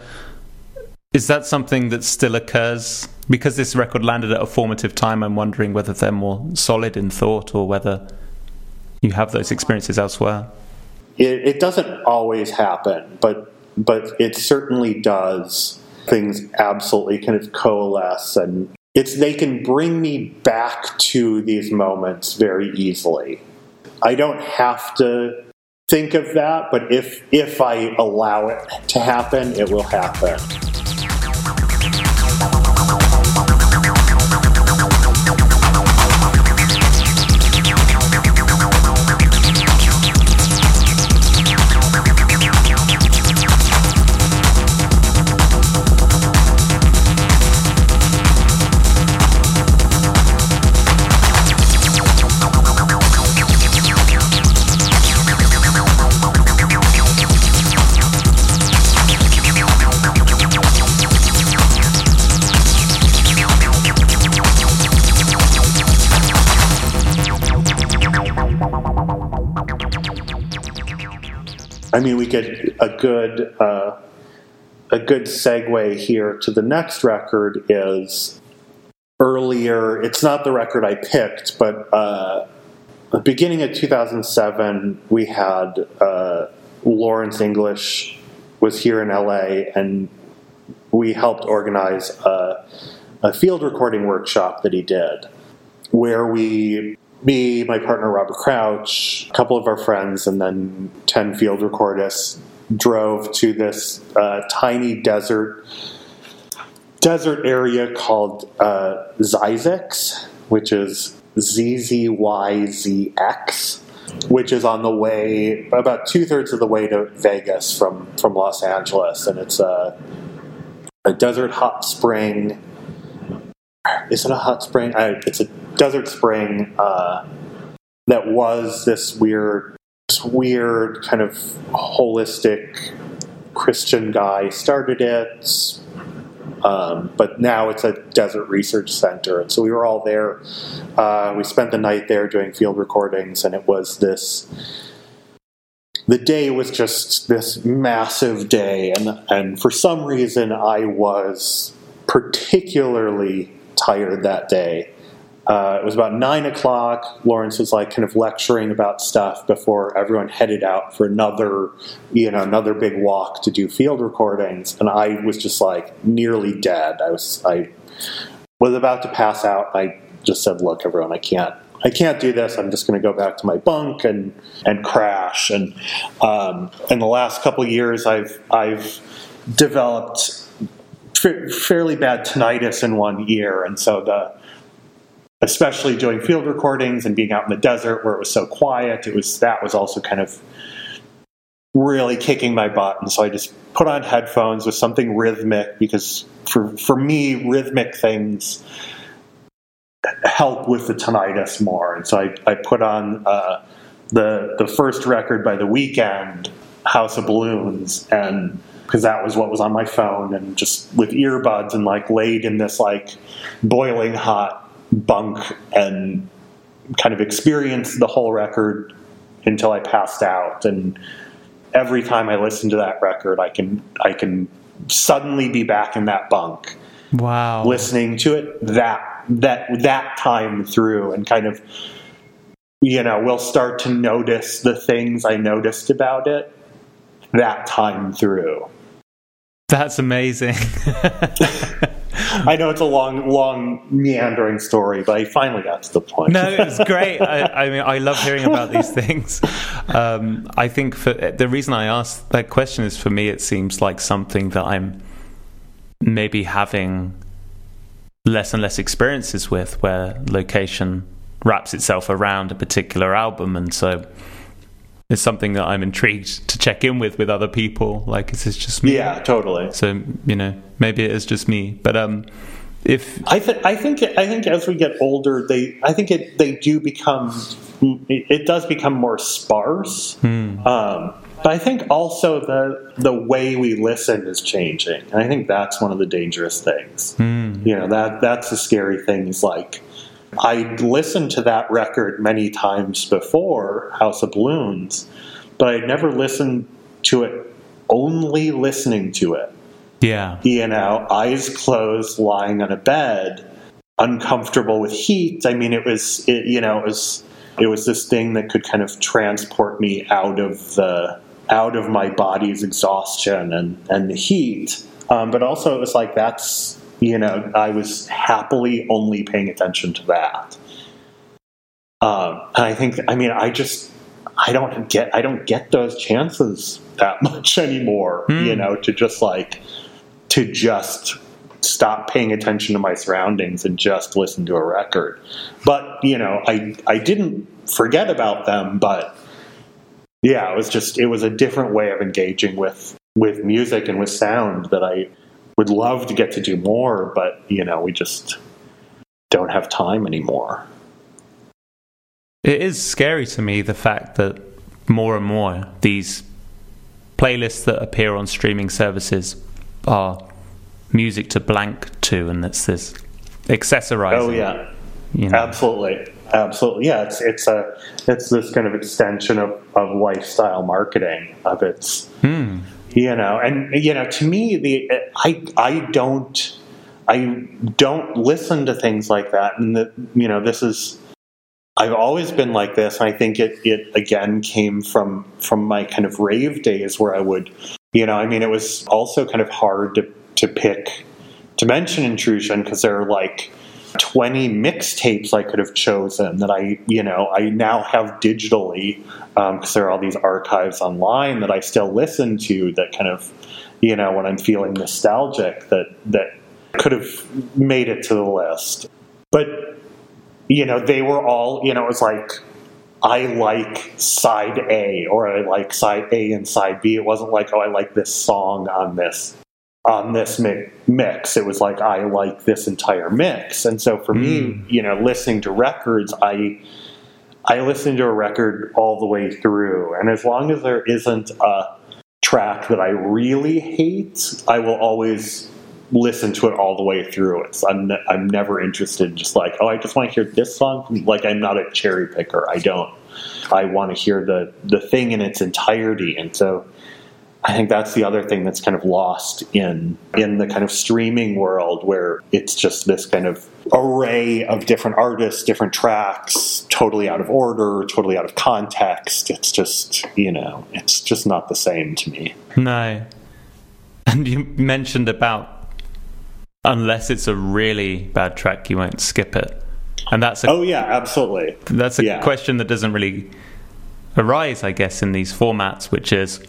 is that something that still occurs? Because this record landed at a formative time, I'm wondering whether they're more solid in thought or whether you have those experiences elsewhere. It, it doesn't always happen, but But it certainly does. Things absolutely kind of coalesce, and it's they can bring me back to these moments very easily. I don't have to think of that, but if if I allow it to happen, it will happen. I mean, we get a good uh, a good segue here to the next record is earlier. It's not the record I picked, but uh, the beginning of two thousand seven, we had uh, Lawrence English was here in L A, and we helped organize a, a field recording workshop that he did, where we. Me, my partner Robert Crouch, a couple of our friends, and then ten field recordists drove to this uh, tiny desert desert area called uh, Zzyzx, which is Z Z Y Z X, which is on the way, about two-thirds of the way to Vegas from, from Los Angeles. And it's a, a desert hot spring. Is it a hot spring? I, it's a desert spring uh, that was this weird, weird kind of holistic Christian guy started it, um, but now it's a desert research center. And so we were all there. Uh, we spent the night there doing field recordings, and it was this. The day was just this massive day, and and for some reason I was particularly tired that day. Uh, it was about nine o'clock. Lawrence was like kind of lecturing about stuff before everyone headed out for another, you know, another big walk to do field recordings. And I was just like nearly dead. I was, I was about to pass out. I just said, "Look, everyone, I can't, I can't do this. I'm just going to go back to my bunk and and crash." And um, in the last couple of years, I've I've developed fa- fairly bad tinnitus in one ear, and so the. Especially doing field recordings and being out in the desert where it was so quiet, it was that was also kind of really kicking my butt. And so I just put on headphones with something rhythmic, because for for me, rhythmic things help with the tinnitus more. And so I, I put on uh, the the first record by The Weeknd, House of Balloons, and because that was what was on my phone, and just with earbuds and like laid in this like boiling hot bunk and kind of experienced the whole record until I passed out. And every time I listen to that record, I can I can suddenly be back in that bunk. Wow. Listening to it that that that time through, and kind of you know, we'll start to notice the things I noticed about it that time through. That's amazing. I know it's a long, long, meandering story, but I finally got to the point. No, it's great. I, I mean, I love hearing about these things. Um, I think for, the reason I asked that question is, for me, it seems like something that I'm maybe having less and less experiences with, where location wraps itself around a particular album. And so it's something that I'm intrigued to check in with with other people. Like, is this just me? Yeah, totally. So, you know, maybe it is just me. But um, if I think I think I think as we get older, they I think it they do become it does become more sparse. Mm. Um, but I think also the the way we listen is changing, and I think that's one of the dangerous things. Mm. You know, that that's the scary thing. Is like, I listened to that record many times before, House of Balloons, but I never listened to it only listening to it. Yeah. You know, eyes closed, lying on a bed, uncomfortable with heat. I mean, it was, it, you know, it was, it was this thing that could kind of transport me out of the, out of my body's exhaustion and, and the heat. Um, but also it was like, that's, you know, I was happily only paying attention to that. Um, and I think, I mean, I just, I don't get, I don't get those chances that much anymore, mm. you know, to just like, to just stop paying attention to my surroundings and just listen to a record. But, you know, I, I didn't forget about them, but yeah, it was just, it was a different way of engaging with, with music and with sound that I would love to get to do more, but, you know, we just don't have time anymore. It is scary to me, the fact that more and more these playlists that appear on streaming services are music to blank to, and it's this accessorizing. Oh, yeah. You know. Absolutely. Absolutely. Yeah, it's it's a it's this kind of extension of, of lifestyle marketing of its... Mm. You know, and, you know, to me, the I I don't I don't listen to things like that. And, the, you know, this is, I've always been like this. And I think it, it, again, came from from my kind of rave days where I would, you know, I mean, it was also kind of hard to, to pick Dimension Intrusion because there are like twenty mixtapes I could have chosen that I, you know, I now have digitally, because um, there are all these archives online that I still listen to that kind of, you know, when I'm feeling nostalgic, that that could have made it to the list. But, you know, they were all, you know, it was like, I like side A, or I like side A and side B. It wasn't like, oh, I like this song on this on this mix. It was like, I like this entire mix. And so for mm. me, you know, listening to records, I I listen to a record all the way through. And as long as there isn't a track that I really hate, I will always listen to it all the way through. It's I'm, ne- I'm never interested in just like, oh, I just want to hear this song. Like, I'm not a cherry picker. I don't. I want to hear the, the thing in its entirety. And so I think that's the other thing that's kind of lost in in the kind of streaming world, where it's just this kind of array of different artists, different tracks, totally out of order, totally out of context. It's just, you know, it's just not the same to me. No. And you mentioned about, unless it's a really bad track, you won't skip it. And that's a, oh, yeah, absolutely. That's a yeah. question that doesn't really arise, I guess, in these formats, which is,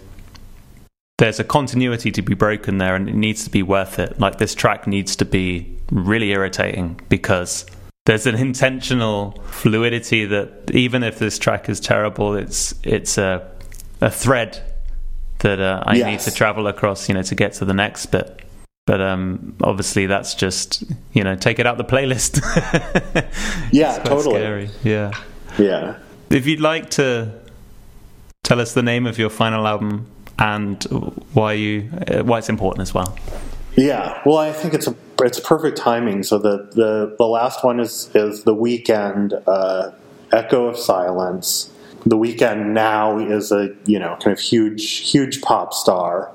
there's a continuity to be broken there, and it needs to be worth it. Like, this track needs to be really irritating because there's an intentional fluidity that, even if this track is terrible, it's it's a a thread that uh, I yes. need to travel across, you know, to get to the next bit. But um, obviously, that's just, you know, take it out the playlist. Yeah, totally. Scary. Yeah, yeah. If you'd like to tell us the name of your final album, and why you why it's important as well. Yeah, well, I think it's a, it's perfect timing. So the, the, the last one is is The Weeknd, uh, Echo of Silence. The Weeknd now is a you know kind of huge huge pop star.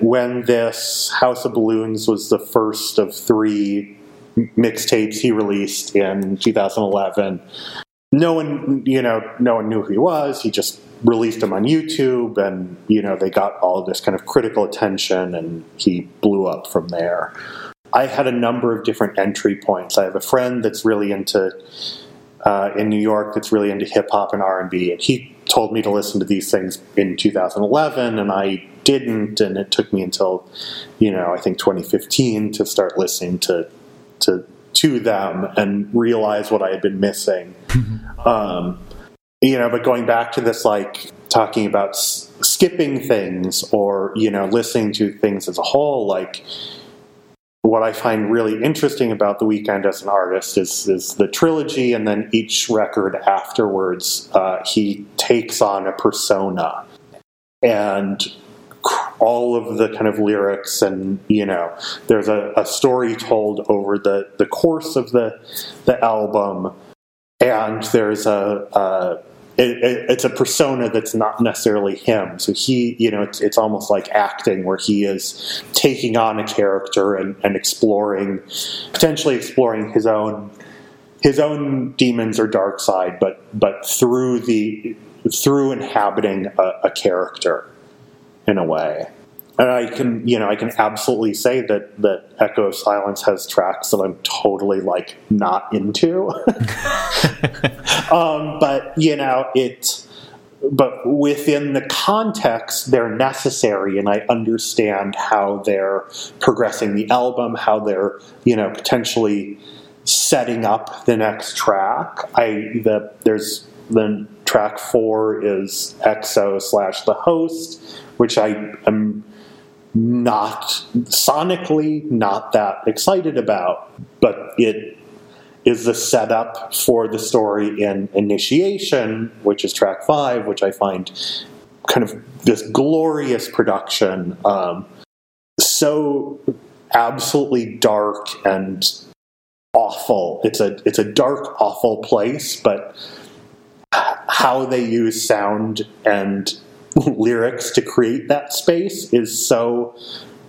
When this House of Balloons was the first of three mixtapes he released in two thousand eleven. no one, you know, no one knew who he was. He just released him on YouTube, and, you know, they got all this kind of critical attention, and he blew up from there. I had a number of different entry points. I have a friend that's really into, uh, in New York, that's really into hip-hop and R and B, and he told me to listen to these things in two thousand eleven, and I didn't, and it took me until, you know, I think twenty fifteen to start listening to to to them and realize what I had been missing. um, you know, but going back to this, like, talking about s- skipping things or, you know, listening to things as a whole, like, what I find really interesting about The Weeknd as an artist is, is the trilogy, and then each record afterwards, uh, he takes on a persona. And all of the kind of lyrics and, you know, there's a, a story told over the, the course of the the album, and there's a... a It, it, it's a persona that's not necessarily him. So he, you know, it's, it's almost like acting, where he is taking on a character and, and exploring, potentially exploring his own his own demons or dark side, but but through the through inhabiting a, a character in a way. And I can, you know, I can absolutely say that that Echo of Silence has tracks that I'm totally, like, not into. um, but, you know, it, but within the context, they're necessary, and I understand how they're progressing the album, how they're, you know, potentially setting up the next track. I, the, there's, the track four is Exo slash The Host, which I am not sonically not that excited about, but it is the setup for the story in Initiation, which is track five, which I find kind of this glorious production, um, so absolutely dark and awful. It's a it's a dark, awful place, but how they use sound and lyrics to create that space is so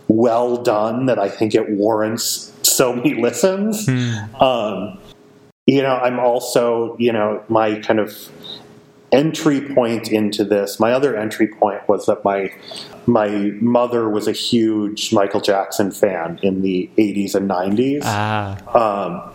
well done that I think it warrants so many listens. Mm. Um, you know, I'm also, you know, my kind of entry point into this, my other entry point was that my my mother was a huge Michael Jackson fan in the eighties and nineties. Ah. Um,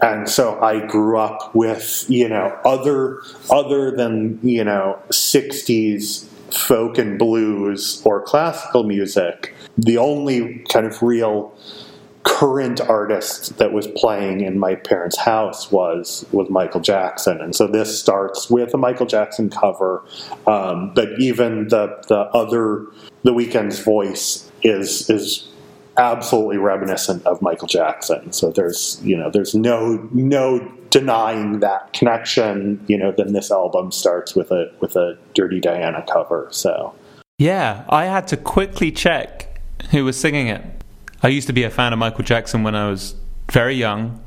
and so I grew up with, you know, other other than, you know, sixties folk and blues or classical music. The only kind of real current artist that was playing in my parents' house was was Michael Jackson. And so this starts with a Michael Jackson cover, um, but even the the other The Weeknd's voice is is absolutely reminiscent of Michael Jackson. So there's, you know, there's no no denying that connection. You know, then this album starts with a with a Dirty Diana cover. So yeah, I had to quickly check who was singing it. I used to be a fan of Michael Jackson when I was very young,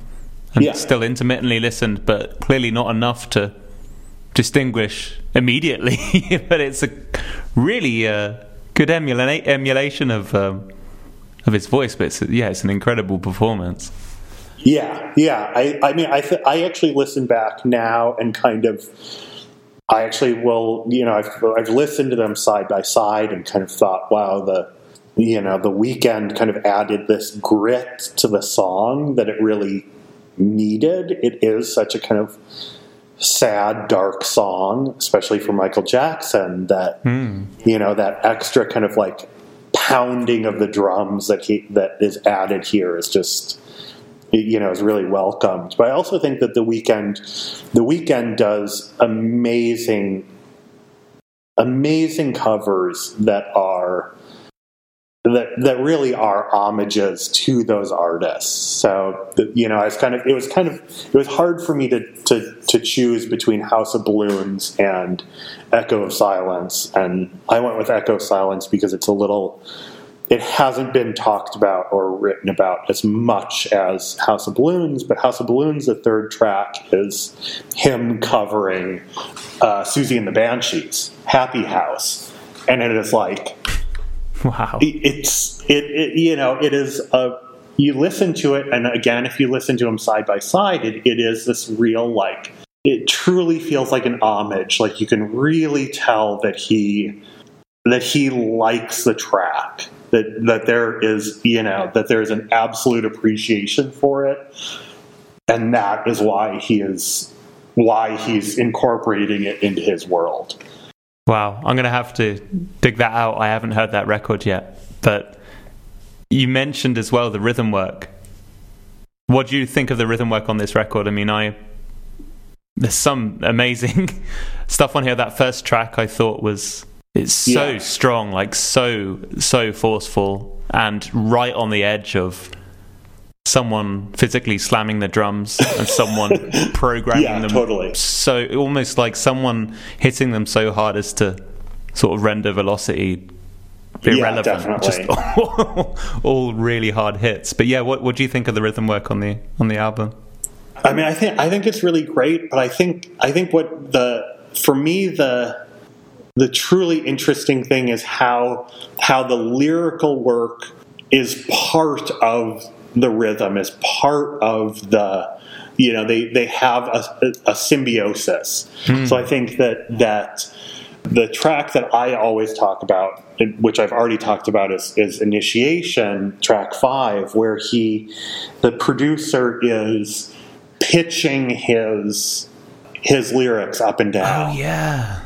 and yeah. still intermittently listened, but clearly not enough to distinguish immediately. But it's a really uh, good emula- emulation of um, of his voice. But it's, yeah, it's an incredible performance. Yeah, yeah. I, I mean, I th- I actually listen back now and kind of, I actually will, you know, I've I've listened to them side by side and kind of thought, wow, the, you know, The Weeknd kind of added this grit to the song that it really needed. It is such a kind of sad, dark song, especially for Michael Jackson, that, mm. you know, that extra kind of like pounding of the drums that he that is added here is just, you know, is really welcomed. But I also think that the Weeknd, the Weeknd does amazing, amazing covers that are that that really are homages to those artists. So, you know, I was kind of it was kind of it was hard for me to to to choose between House of Balloons and Echo of Silence, and I went with Echo of Silence because it's a little, it hasn't been talked about or written about as much as House of Balloons, but House of Balloons, the third track, is him covering uh, Susie and the Banshees, Happy House, and it is like, wow, it's it, it you know, it is a, you listen to it, and again, if you listen to them side by side, it, it is this real like it truly feels like an homage. Like you can really tell that he that he likes the track. That that there is, you know, that there is an absolute appreciation for it. And that is why he is why he's incorporating it into his world. Wow, I'm gonna have to dig that out. I haven't heard that record yet. But you mentioned as well the rhythm work. What do you think of the rhythm work on this record? I mean, I there's some amazing stuff on here. That first track I thought was it's so yeah. strong, like so so forceful, and right on the edge of someone physically slamming the drums and someone programming yeah, them. Totally. So almost like someone hitting them so hard as to sort of render velocity irrelevant, yeah, just all, all really hard hits. But yeah, what, what do you think of the rhythm work on the on the album? I mean, I think I think it's really great, but I think I think what the for me the the truly interesting thing is how how the lyrical work is part of the rhythm, is part of the you know they they have a, a symbiosis. Hmm. So I think that that. The track that I always talk about, which I've already talked about, is, is Initiation, track five, where he, the producer, is pitching his his lyrics up and down. Oh yeah,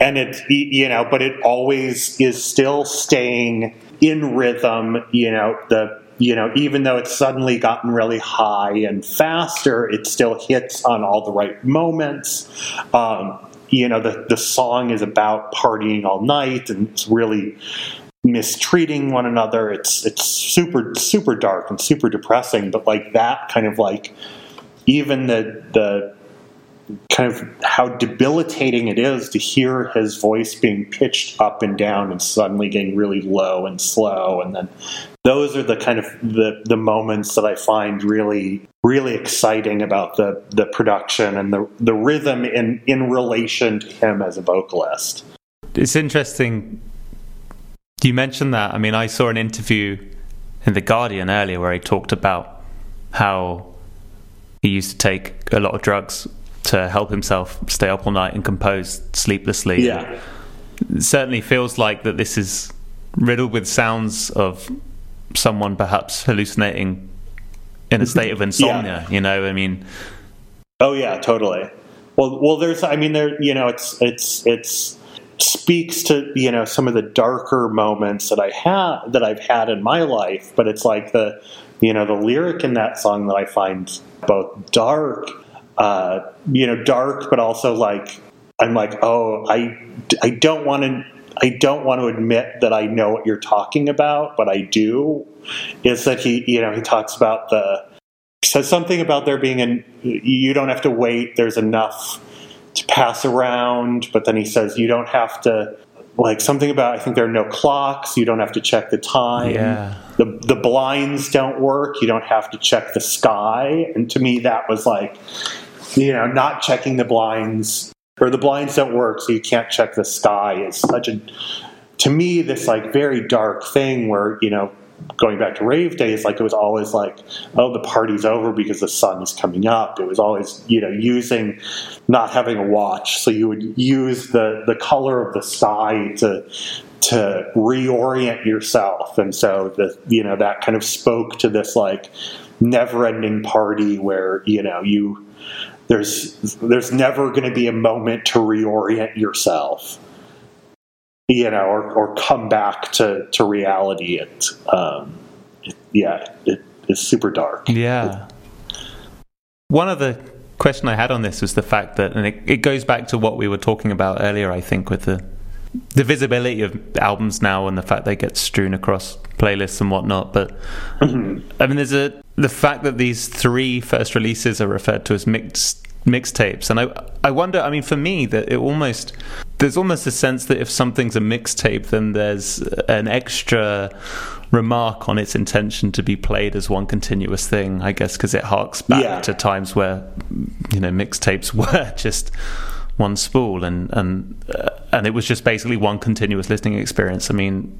and it you know, but it always is still staying in rhythm. You know the you know even though it's suddenly gotten really high and faster, it still hits on all the right moments. Um, You know, the, the song is about partying all night and it's really mistreating one another. It's it's super, super dark and super depressing. But like that kind of like even the the kind of how debilitating it is to hear his voice being pitched up and down and suddenly getting really low and slow. And then those are the kind of the, the moments that I find really, really exciting about the, the production and the, the rhythm in, in relation to him as a vocalist. It's interesting. You mentioned that. I mean, I saw an interview in The Guardian earlier where he talked about how he used to take a lot of drugs to help himself stay up all night and compose sleeplessly. Yeah. It certainly feels like that this is riddled with sounds of someone perhaps hallucinating in a state of insomnia, yeah. you know, I mean. Oh yeah, totally. Well, well, there's, I mean, there, you know, it's, it's, it's speaks to, you know, some of the darker moments that I have, that I've had in my life, but it's like the, you know, the lyric in that song that I find both dark Uh, you know, dark, but also like I'm like, oh, I, I don't want to, I don't want to admit that I know what you're talking about, but I do. Is that he, you know, he talks about the says something about there being an you don't have to wait. There's enough to pass around, but then he says you don't have to like something about I think there are no clocks. You don't have to check the time. Yeah. The the blinds don't work. You don't have to check the sky. And to me, that was like. You know, not checking the blinds, or the blinds don't work, so you can't check the sky. It's such a, to me, this like very dark thing where, you know, going back to rave days, like it was always like, oh, the party's over because the sun is coming up. It was always, you know, using, not having a watch. So you would use the, the color of the sky to to reorient yourself. And so, the, you know, that kind of spoke to this like never-ending party where, you know, you... There's there's never going to be a moment to reorient yourself, you know, or, or come back to, to reality. It, um, it, yeah, it, it's super dark. Yeah. One other question I had on this was the fact that, and it, it goes back to what we were talking about earlier, I think, with the, the visibility of albums now and the fact they get strewn across playlists and whatnot. But, mm-hmm. I mean, there's a... The fact that these three first releases are referred to as mixed mixtapes, and I I wonder. I mean, for me, that it almost there's almost a sense that if something's a mixtape, then there's an extra remark on its intention to be played as one continuous thing. I guess because it harks back yeah. to times where you know mixtapes were just one spool, and and uh, and it was just basically one continuous listening experience. I mean,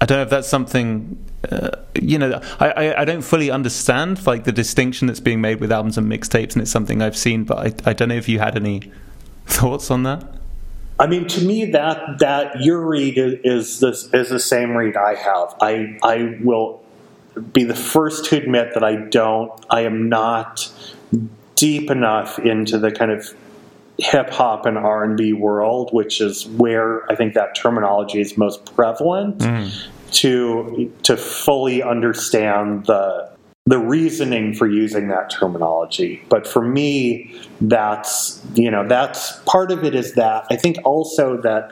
I don't know if that's something, uh, you know, I, I, I don't fully understand, like, the distinction that's being made with albums and mixtapes, and it's something I've seen, but I, I don't know if you had any thoughts on that. I mean, to me, that that your read is this is the same read I have. I I will be the first to admit that I don't, I am not deep enough into the kind of hip hop and R and B world, which is where I think that terminology is most prevalent, mm. to to fully understand the the reasoning for using that terminology. But for me, that's, you know, that's part of it is that I think also that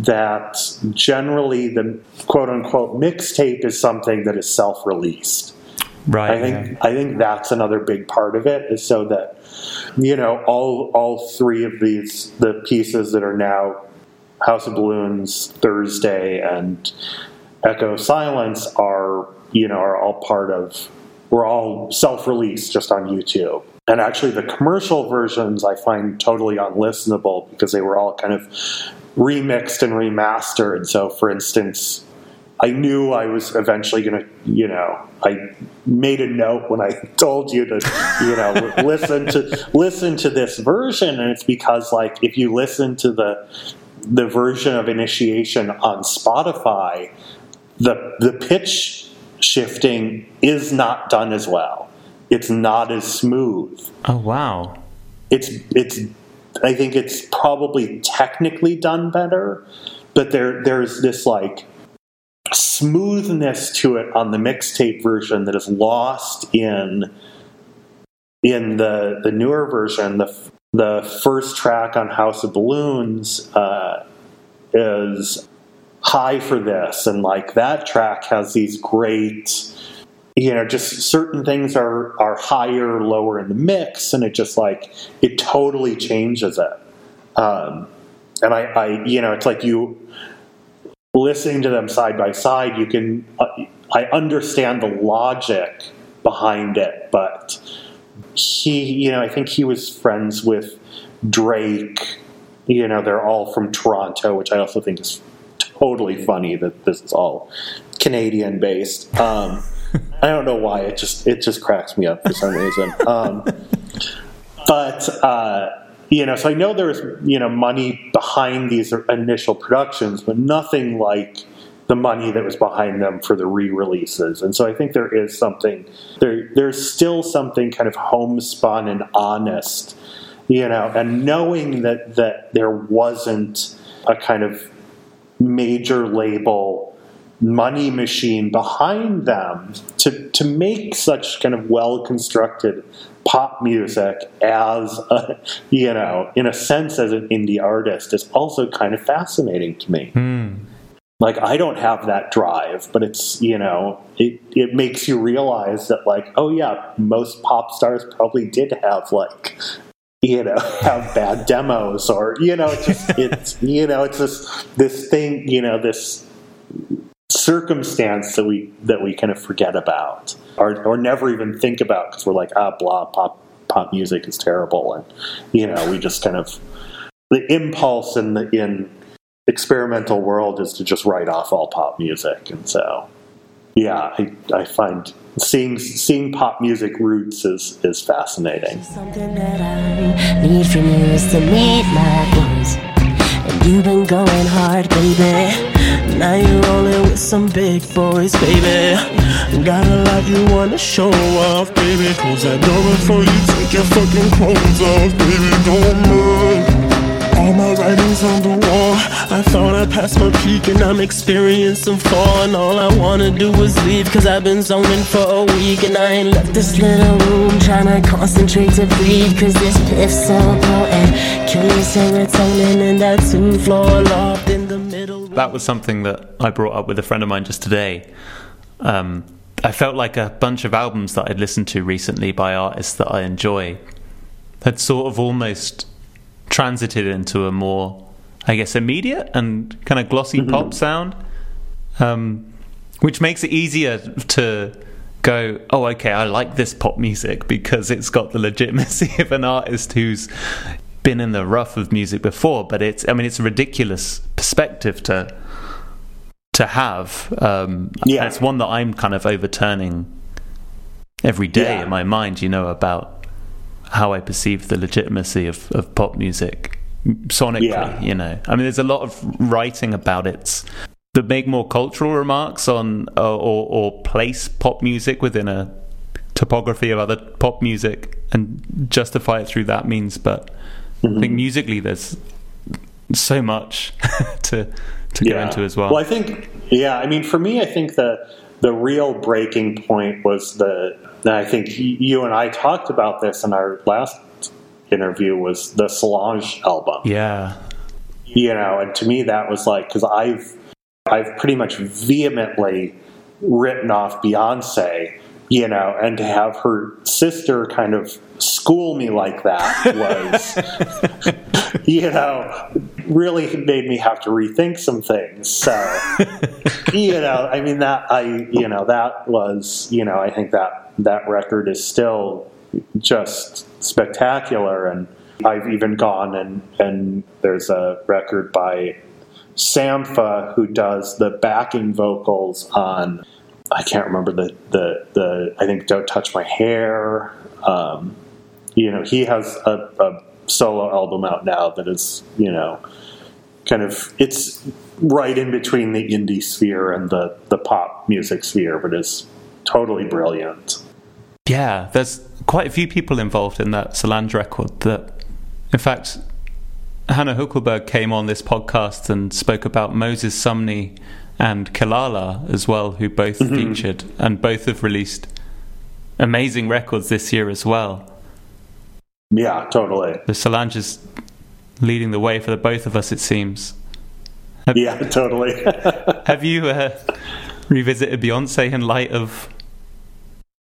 that generally the quote unquote mixtape is something that is self-released. Right. I think I think that's another big part of it, is so that, you know, all all three of these the pieces that are now House of Balloons, Thursday, and Echo of Silence are, you know, are all part of, were all self-released just on YouTube. And actually the commercial versions I find totally unlistenable because they were all kind of remixed and remastered. So, for instance, I knew I was eventually going to, you know, I made a note when I told you to, you know, listen to listen to this version. And it's because, like, if you listen to the the version of Initiation on Spotify, the the pitch shifting is not done as well. It's not as smooth. Oh, wow. It's it's. I think it's probably technically done better, but there there's this, like, smoothness to it on the mixtape version that is lost in in the the newer version. The the first track on House of Balloons uh, is High for This, and, like, that track has these great, you know, just certain things are are higher or lower in the mix, and it just, like, it totally changes it. Um, and I, I, you know, it's like you. Listening to them side by side, you can uh, I understand the logic behind it, but he, you know, I think he was friends with Drake. You know, they're all from Toronto, which I also think is totally funny that this is all Canadian based. Um, I don't know why it just it just cracks me up for some reason. Um, but. Uh, You know, so I know there's, you know, money behind these initial productions, but nothing like the money that was behind them for the re-releases. And so I think there is something, there. there's still something kind of homespun and honest, you know, and knowing that, that there wasn't a kind of major label money machine behind them to, to make such kind of well-constructed pop music as a, you know, in a sense, as an indie artist, is also kind of fascinating to me. Mm. Like, I don't have that drive, but it's, you know, it it makes you realize that, like, oh yeah, most pop stars probably did have, like, you know, have bad demos, or, you know, it's just, it's, you know, it's this this thing, you know, this circumstance that we that we kind of forget about, or or never even think about, because we're like, ah, blah, pop pop music is terrible, and, you know, we just kind of, the impulse in the in experimental world is to just write off all pop music. And so, yeah, I, I find seeing seeing pop music roots is is fascinating. Something that I need from you is to meet my goals. And you've been going hard, baby. Now you're rolling with some big boys, baby. Gotta love you, wanna show off, baby. Close that door before you take your fucking clothes off, baby. Don't move. All my writing's on the wall. I thought I passed my peak and I'm experiencing fall. And all I wanna do is leave, cause I've been zoning for a week. And I ain't left this little room, tryna concentrate to breathe, cause this piff's so potent. Killing serotonin in that two floor loft in the middle. That was something that I brought up with a friend of mine just today. Um, I felt like a bunch of albums that I'd listened to recently by artists that I enjoy had sort of almost transited into a more, I guess, immediate and kind of glossy mm-hmm. pop sound, um, which makes it easier to go, oh, okay, I like this pop music because it's got the legitimacy of an artist who's been in the rough of music before. But it's, I mean, it's a ridiculous perspective to to have. Um, yeah. It's one that I'm kind of overturning every day yeah. in my mind, you know, about how I perceive the legitimacy of, of pop music sonically, yeah. you know. I mean, there's a lot of writing about it that make more cultural remarks on uh, or, or place pop music within a topography of other pop music and justify it through that means. But mm-hmm. I think musically there's so much to to yeah. go into as well. Well, I think, yeah, I mean, for me, I think the the real breaking point was the, and I think you and I talked about this in our last interview, was the Solange album. Yeah. You know, and to me that was like, because I've, I've pretty much vehemently written off Beyonce, you know, and to have her sister kind of school me like that was... you know, really made me have to rethink some things. So, you know, I mean, that I, you know, that was, you know, I think that that record is still just spectacular. And I've even gone and, and there's a record by Sampha who does the backing vocals on, I can't remember the, the, the I think Don't Touch My Hair. Um, you know, he has a, a solo album out now that is, you know, kind of, it's right in between the indie sphere and the, the pop music sphere, but it's totally brilliant. Yeah, there's quite a few people involved in that Solange record that, in fact, Hannah Huckelberg came on this podcast and spoke about Moses Sumney and Kalala as well, who both mm-hmm. featured, and both have released amazing records this year as well. Yeah, totally. The Solange is leading the way for the both of us, it seems. Have, yeah, totally. Have you uh, revisited Beyonce in light of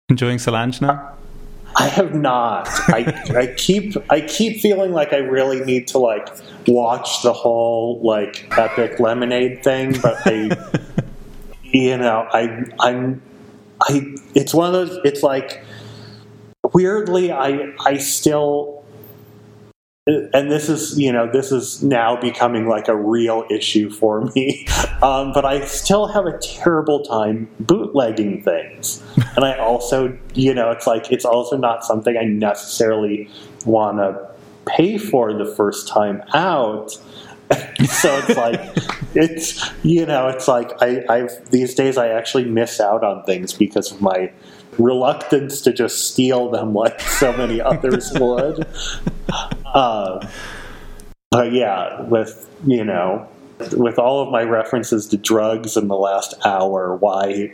enjoying Solange now? I have not. I, I keep I keep feeling like I really need to like watch the whole like epic Lemonade thing, but I, you know, I I'm I. It's one of those. It's like. Weirdly, I I still, and this is, you know, this is now becoming like a real issue for me, um, but I still have a terrible time bootlegging things. And I also, you know, it's like, it's also not something I necessarily want to pay for the first time out. So it's like, it's, you know, it's like, I, I've, these days I actually miss out on things because of my reluctance to just steal them like so many others would. Uh, but yeah, with, you know, with all of my references to drugs in the last hour, why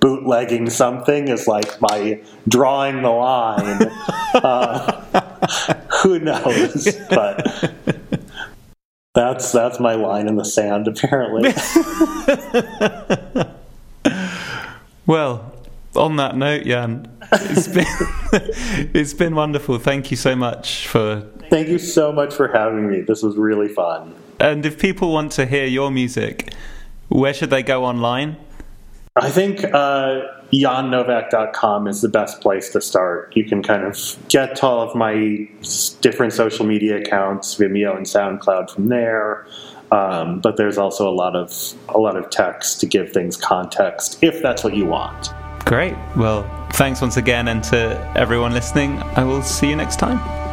bootlegging something is like my drawing the line. Uh, who knows? But that's, that's my line in the sand, apparently. Well, on that note, Yann, it's been it's been wonderful. Thank you so much for thank you so much for having me. This was really fun. And if people want to hear your music, where should they go online? I think uh, yann novak dot com is the best place to start. You can kind of get all of my different social media accounts, Vimeo and SoundCloud, from there. Um, but there's also a lot of a lot of text to give things context, if that's what you want. Great. Well, thanks once again, and to everyone listening, I will see you next time.